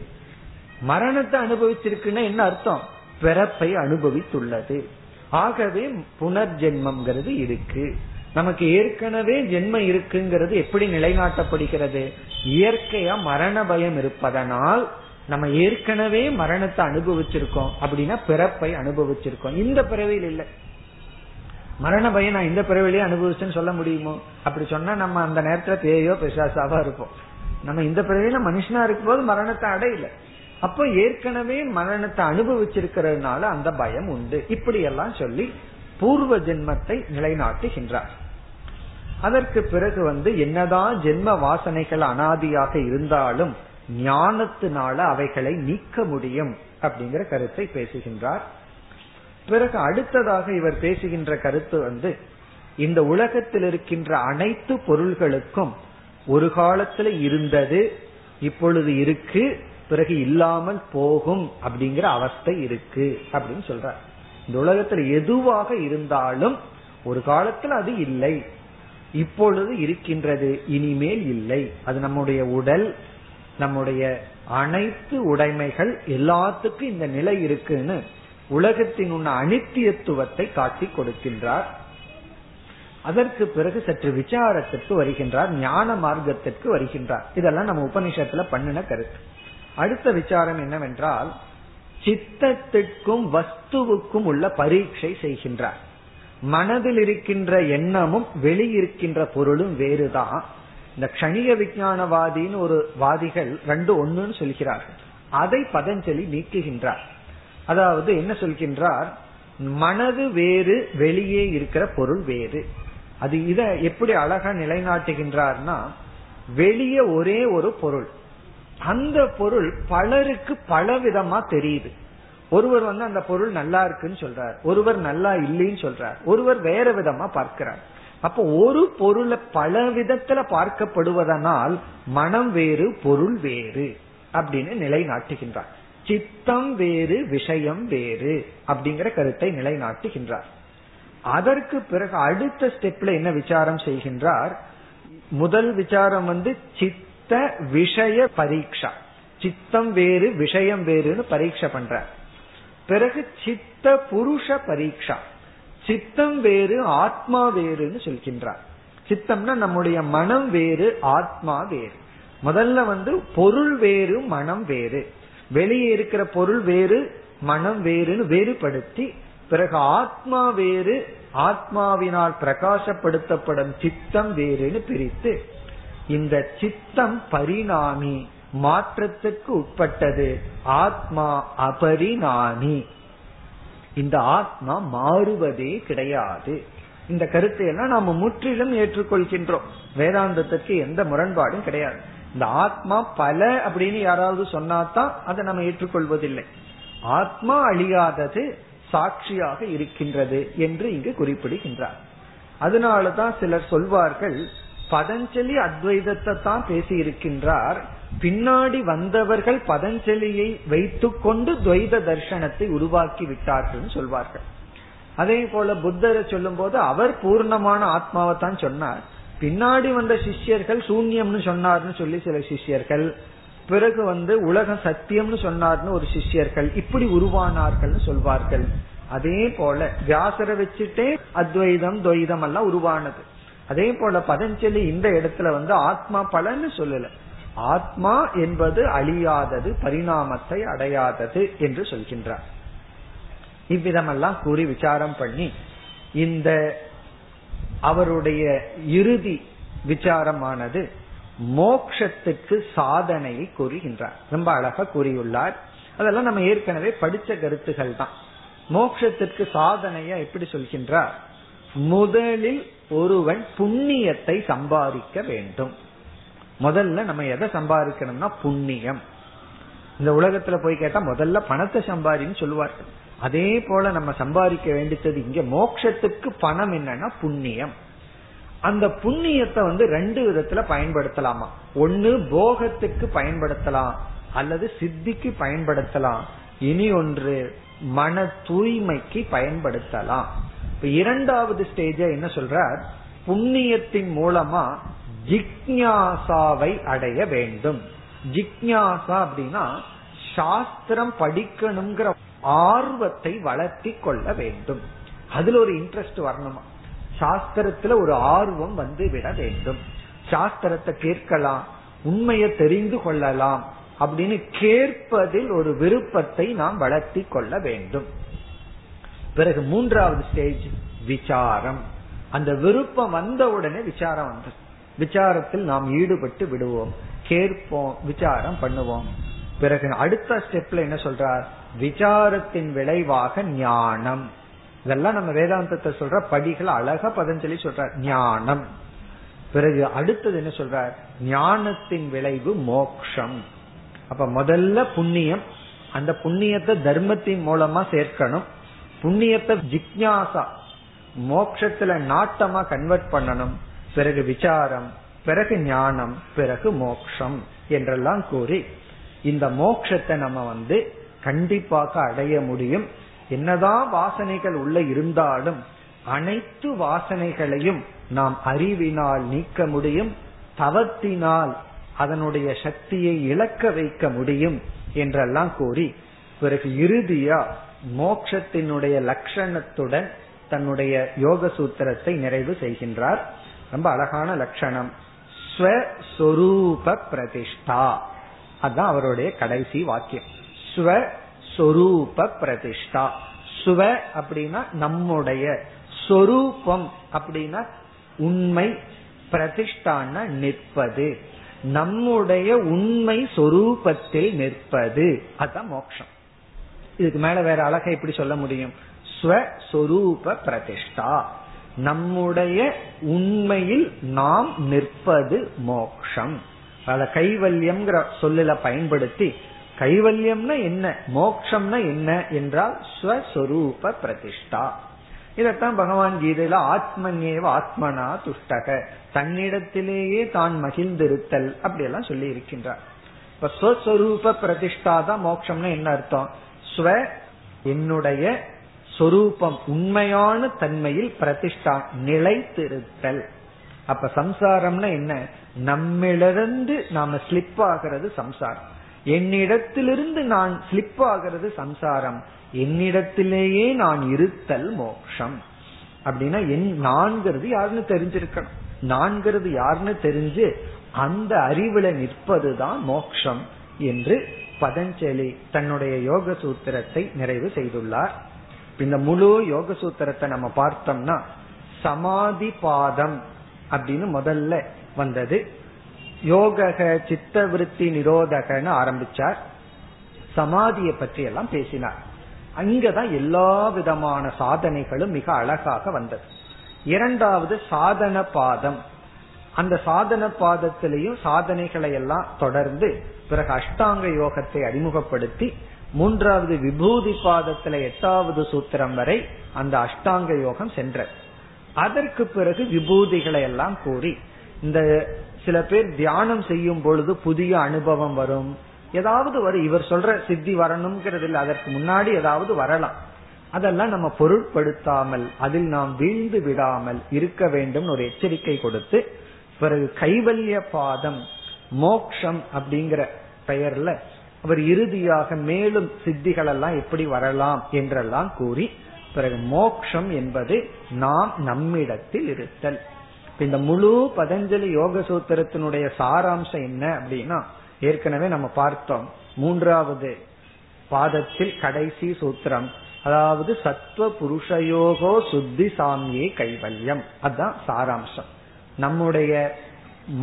மரணத்தை அனுபவிச்சிருக்குன்னா என்ன அர்த்தம்? பிறப்பை அனுபவித்துள்ளது. ஆகவே புனர்ஜென்மம்ங்கிறது இருக்கு. நமக்கு ஏற்கனவே ஜென்மம் இருக்குங்கிறது எப்படி நிலைநாட்டப்படுகிறது? இயற்கையா மரண பயம் இருப்பதனால் நம்ம ஏற்கனவே மரணத்தை அனுபவிச்சிருக்கோம், அப்படின்னா பிறப்பை அனுபவிச்சிருக்கோம். இந்த பிறவியில் இல்லை மரண பயம், நான் இந்த பிறவிலேயே அனுபவிச்சேன்னு சொல்ல முடியுமோ? அப்படி சொன்னா நம்ம அந்த நேரத்துல பேயோ பிசாசாவா இருப்போம். நம்ம இந்த பிறவியில மனுஷனா இருக்கும்போது மரணத்தை அடையில, அப்போ ஏற்கனவே மரணத்தை அனுபவிச்சிருக்கிறதுனால அந்த பயம் உண்டு. இப்படி எல்லாம் சொல்லி பூர்வ ஜென்மத்தை நிலைநாட்டுகின்றார். அதற்கு பிறகு வந்து என்னதான் ஜென்ம வாசனைகள் அனாதியாக இருந்தாலும் ஞானத்தினால அவைகளை நீக்க முடியும் அப்படிங்கிற கருத்தை பேசுகின்றார். பிறகு அடுத்ததாக இவர் பேசுகின்ற கருத்து வந்து, இந்த உலகத்தில் இருக்கின்ற அனைத்து பொருள்களுக்கும் ஒரு காலத்துல இருந்தது, இப்பொழுது இருக்கு, பிறகு இல்லாமல் போகும் அப்படிங்கிற அவஸ்தை இருக்கு அப்படின்னு சொல்றார். இந்த உலகத்துல எதுவாக இருந்தாலும் ஒரு காலத்துல அது இல்லை, இப்பொழுது இருக்கின்றது, இனிமேல் இல்லை. அது நம்முடைய உடல், நம்முடைய அனைத்து உடைமைகள், எல்லாத்துக்கும் இந்த நிலை இருக்குன்னு உலகத்தின் உள்ள அனித்தியத்துவத்தை காட்டி கொடுக்கின்றார். அதற்கு பிறகு சற்று விசாரத்திற்கு வருகின்றார், ஞான மார்க்கத்திற்கு வருகின்றார். இதெல்லாம் நம்ம உபநிஷத்துல பண்ணின கருத்து. அடுத்த விசாரம் என்னவென்றால், சித்தத்திற்கும் வஸ்துவுக்கும் உள்ள பரீட்சை செய்கின்றார். மனதில் இருக்கின்ற எண்ணமும் வெளியிருக்கின்ற பொருளும் வேறுதான். இந்த கணிக விஞ்ஞானவாதின்னு ஒரு வாதிகள் ரெண்டு ஒண்ணுன்னு சொல்கிறார்கள். அதை பதஞ்சலி நீக்குகின்றார். அதாவது என்ன சொல்கின்றார்? மனது வேறு, வெளியே இருக்கிற பொருள் வேறு. அது இத எப்படி அழகா நிலைநாட்டுகின்றார்னா, வெளியே ஒரே ஒரு பொருள், அந்த பொருள் பலருக்கு பல விதமா தெரியுது. ஒருவர் வந்து அந்த பொருள் நல்லா இருக்குன்னு சொல்றார், ஒருவர் நல்லா இல்லைன்னு சொல்றார், ஒருவர் வேற விதமா பார்க்கிறார். அப்போ ஒரு பொருளை பல விதத்துல பார்க்கப்படுவதனால் மனம் வேறு பொருள் வேறு அப்படின்னு நிலைநாட்டுகின்றார். சித்தம் வேறு விஷயம் வேறு அப்படிங்கிற கருத்தை நிலைநாட்டுகின்றார். அதற்கு பிறகு அடுத்த ஸ்டெப்ல என்ன விசாரம் செய்கின்றார்? முதல் விசாரம் வந்து சித்த விஷய பரீட்சா, சித்தம் வேறு விஷயம் வேறுன்னு பரீட்சை பண்ற. பிறகு சித்த புருஷ பரீட்சா, சித்தம் வேறு ஆத்மா வேறுன்னு சொல்கின்றார். சித்தம்னா நம்முடைய மனம் வேறு, ஆத்மா வேறு. முதல்ல வந்து பொருள் வேறு மனம் வேறு, வெளியே இருக்கிற பொருள் வேறு மனம் வேறுன்னு வேறுபடுத்தி, பிறகு ஆத்மா வேறு, ஆத்மாவினால் பிரகாசப்படுத்தப்படும் சித்தம் வேறுன்னு பிரித்து, இந்த சித்தம் பரிணாமி, மாற்றத்துக்கு உட்பட்டது, ஆத்மா அபரிணாமி. இந்த ஆத்மா மாறுவதே கிடையாது. இந்த கருத்தை எல்லாம் நாம முற்றிலும் ஏற்றுக்கொள்கின்றோம். வேதாந்தத்துக்கு எந்த முரண்பாடும் கிடையாது. இந்த ஆத்மா பல அப்படின்னு யாராவது சொன்னாதான் அதை நம்ம ஏற்றுக்கொள்வதில்லை. ஆத்மா அழியாதது, சாட்சியாக இருக்கின்றது என்று இங்கு குறிப்பிடுகின்றார். அதனாலதான் சிலர் சொல்வார்கள், பதஞ்சலி அத்வைதத்தை தான் பேசி இருக்கின்றார், பின்னாடி வந்தவர்கள் பதஞ்சலியை வைத்து கொண்டு துவைத தர்சனத்தை உருவாக்கி விட்டார்கள் சொல்வார்கள். அதே போல புத்தரை சொல்லும் போது அவர் பூர்ணமான ஆத்மாவை தான் சொன்னார், பின்னாடி வந்த சிஷ்யர்கள் சூன்யம்னு சொன்னார்னு சொல்லி சில சிஷ்யர்கள், பிறகு வந்து உலகம் சத்தியம்னு சொன்னார்னு ஒரு சிஷ்யர்கள், இப்படி உருவானார்கள் சொல்வார்கள். அதே போல வியாசரை வச்சுட்டே அத்வைதம் துவைதம் எல்லாம் உருவானது. அதே போல பதஞ்சலி இந்த இடத்துல வந்து ஆத்மா பலன்னு சொல்லல, ஆத்மா என்பது அழியாதது, பரிணாமத்தை அடையாதது என்று சொல்கின்றார். இவ்விதமெல்லாம் கூறி விசாரம் பண்ணி இந்த அவருடைய இறுதி விசாரமானது மோக்ஷத்துக்கு சாதனையை கூறுகின்றார். ரொம்ப அழகா கூறியுள்ளார். அதெல்லாம் நம்ம ஏற்கனவே படிச்ச கருத்துகள் தான். மோக்ஷத்திற்கு சாதனையா எப்படி சொல்கின்றார், முதலில் ஒருவன் புண்ணியத்தை சம்பாதிக்க வேண்டும். முதல்ல நம்ம எதை சம்பாதிக்கணும்னா புண்ணியம். இந்த உலகத்துல போய் கேட்டா முதல்ல பணத்தை சம்பாதின்னு சொல்லுவார்கள். அதே போல நம்ம சம்பாதிக்க வேண்டியது இங்க மோட்சத்துக்கு பணம் என்னன்னா புண்ணியம். அந்த புண்ணியத்தை வந்து ரெண்டு விதத்துல பயன்படுத்தலாமா, ஒன்னு போகத்துக்கு பயன்படுத்தலாம் அல்லது சித்திக்கு பயன்படுத்தலாம், இனி ஒன்று மன தூய்மைக்கு பயன்படுத்தலாம். இப்ப இரண்டாவது ஸ்டேஜ் என்ன சொல்ற, புண்ணியத்தின் மூலமா ஜிக்ஞாசாவை அடைய வேண்டும். ஜிக்ஞாசா அப்படின்னா சாஸ்திரம் படிக்கணுங்கிற ஆர்வத்தை வளர்த்தி கொள்ள வேண்டும். அதுல ஒரு இன்ட்ரெஸ்ட் வரணுமா, சாஸ்திரத்துல ஒரு ஆர்வம் வந்து விட வேண்டும். சாஸ்திரத்தை கேட்கலாம், உண்மையை தெரிந்து கொள்ளலாம் அப்படின்னு கேட்பதில் ஒரு விருப்பத்தை நாம் வளர்த்தி கொள்ள வேண்டும். பிறகு மூன்றாவது ஸ்டேஜ் விசாரம். அந்த விருப்பம் வந்த உடனே விசாரம் வந்து விசாரத்தில் நாம் ஈடுபட்டு விடுவோம், கேட்போம், விசாரம் பண்ணுவோம். பிறகு அடுத்த ஸ்டெப்ல என்ன சொல்றார், விசாரத்தின் விளைவாக ஞானம். இதெல்லாம் நம்ம வேதாந்தத்தை சொல்ற படிகள் அழகா பதஞ்சலி சொல்ற ஞானம். பிறகு அடுத்தது என்ன சொல்ற, ஞானத்தின் விளைவு மோக்ஷம். அப்ப முதல்ல புண்ணியம், அந்த புண்ணியத்தை தர்மத்தின் மூலமா சேர்க்கணும், புண்ணியத்தை ஜிக்ஞாசா மோக்ஷத்துல நாட்டமா கன்வெர்ட் பண்ணணும், பிறகு விசாரம், பிறகு ஞானம், பிறகு மோக்ஷம் என்றெல்லாம் கூறி இந்த மோக்ஷத்தை நம்ம வந்து கண்டிப்பாக அடைய முடியும். என்னதான் வாசனைகள் உள்ள இருந்தாலும் அனைத்து வாசனைகளையும் நாம் அறிவினால் நீக்க முடியும், தவத்தினால் அதனுடைய சக்தியை இழக்க வைக்க முடியும் என்றெல்லாம் கூறி, பிறகு இறுதியா மோக்ஷத்தினுடைய லட்சணத்துடன் தன்னுடைய யோக சூத்திரத்தை நிறைவு செய்கின்றார். ரொம்ப அழகான லட்சணம், ஸ்வஸ்வரூப பிரதிஷ்டா. அதுதான் அவருடைய கடைசி வாக்கியம், ஸ்வஸ்வரூப பிரதிஷ்டா. ஸ்வ அப்படின்னா நம்முடைய, ஸ்வரூபம் அப்படின்னா உண்மை, பிரதிஷ்டான்னா நிற்பது, நம்முடைய உண்மை சொரூபத்தில் நிற்பது. அதுதான் மோட்சம். இதுக்கு மேல வேற அழகா எப்படி சொல்ல முடியும், ஸ்வஸ்வரூப பிரதிஷ்டா, நம்முடைய உண்மையில் நாம் நிற்பது மோக்ஷம். அத கைவல்யம் சொல்ல பயன்படுத்தி, கைவல்யம்னா என்ன, மோக்ஷம்னா என்ன என்றால் ஸ்வஸ்வரூப பிரதிஷ்டா. இதத்தான் பகவான் கீதையில ஆத்மன்யேவ ஆத்மனா துஷ்டக, தன்னிடத்திலேயே தான் மகிழ்ந்திருத்தல் அப்படி எல்லாம் சொல்லி இருக்கின்றார். இப்ப ஸ்வஸ்வரூப பிரதிஷ்டா தான் மோக்ஷம்னா என்ன அர்த்தம், ஸ்வ என்னுடைய சொரூபம் உண்மையான தன்மையில் பிரதிஷ்டா நிலைத்திருத்தல். அப்ப சம்சாரம்னா என்ன, நம்மிலிருந்து நாம ஸ்லிப் ஆகிறது சம்சாரம், என்னிடத்திலிருந்து நான் ஸ்லிப் ஆகிறது சம்சாரம், என்னிடத்திலேயே நான் இருத்தல் மோக்ஷம். அப்படின்னா என் நான்கிறது யாருன்னு தெரிஞ்சிருக்கணும். நான்கிறது யாருன்னு தெரிஞ்சு அந்த அறிவுல நிற்பதுதான் மோக்ஷம் என்று பதஞ்சலி தன்னுடைய யோக சூத்திரத்தை நிறைவு செய்துள்ளார். இந்த முழு யோக சூத்திரத்தை நம்ம பார்த்தோம்னா சமாதி பாதம் அப்படின்னு முதல்ல வந்தது. யோக சித்த விருத்தி நிரோதகன்னு ஆரம்பிச்சார், சமாதியை பற்றி எல்லாம் பேசினார். அங்கதான் எல்லா விதமான சாதனைகளும் மிக அழகாக வந்தது. இரண்டாவது சாதன பாதம், அந்த சாதன பாதத்திலையும் சாதனைகளை எல்லாம் தொடர்ந்து பிறகு அஷ்டாங்க யோகத்தை அறிமுகப்படுத்தி, மூன்றாவது விபூதி பாதத்துல எட்டாவது சூத்திரம் வரை அந்த அஷ்டாங்க யோகம் சென்றது. அதற்கு பிறகு விபூதிகளை எல்லாம் கூறி, இந்த சில பேர் தியானம் செய்யும் பொழுது புதிய அனுபவம் வரும், ஏதாவது வரும், இவர் சொல்ற சித்தி வரணும்ங்கிறது இல்லை, அதற்கு முன்னாடி ஏதாவது வரலாம், அதெல்லாம் நம்ம பொருட்படுத்தாமல் அதில் நாம் வீழ்ந்து விடாமல் இருக்க வேண்டும் ஒரு எச்சரிக்கை கொடுத்து, பிறகு கைவல்ய பாதம் மோக்ஷம் அப்படிங்கிற பெயர்ல அவர் இறுதியாக மேலும் சித்திகள் எல்லாம் எப்படி வரலாம் என்றெல்லாம் கூறி, பிறகு மோக்ஷம் என்பது நாம் நம்மிடத்தில் இருத்தல். இந்த முழு பதஞ்சலி யோக சூத்திரத்தினுடைய சாராம்சம் என்ன அப்படின்னா, ஏற்கனவே நம்ம பார்த்தோம் மூன்றாவது பாதத்தில் கடைசி சூத்திரம், அதாவது சத்வ புருஷயோகோ சுத்தி சாமியே கைவல்யம், அதுதான் சாராம்சம். நம்முடைய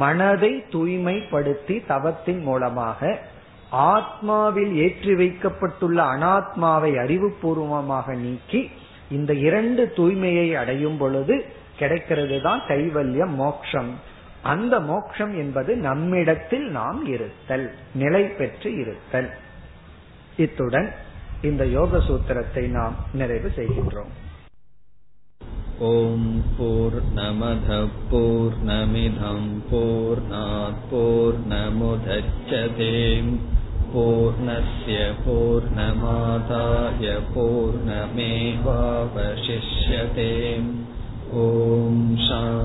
மனதை தூய்மைப்படுத்தி தவத்தின் மூலமாக ஆத்மாவில் ஏற்றி வைக்கப்பட்டுள்ள அனாத்மாவை அறிவுபூர்வமாக நீக்கி இந்த இரண்டு தூய்மையை அடையும் பொழுது கிடைக்கிறது தான் கைவல்யம் மோக்ஷம். அந்த மோக்ஷம் என்பது நம்மிடத்தில் நாம் இருத்தல், நிலை பெற்று இருத்தல். இத்துடன் இந்த யோக சூத்திரத்தை நாம் நிறைவு செய்கின்றோம். ஓம் பூர்ணமத பூர்ணமிதம் பூர்ணாத் பூர்ணமுதச்யதே பூர்ணஸ்ய பூர்ணமாதாய பூர்ணமேவாவசிஷ்யதே. ஓம் சாந்தி.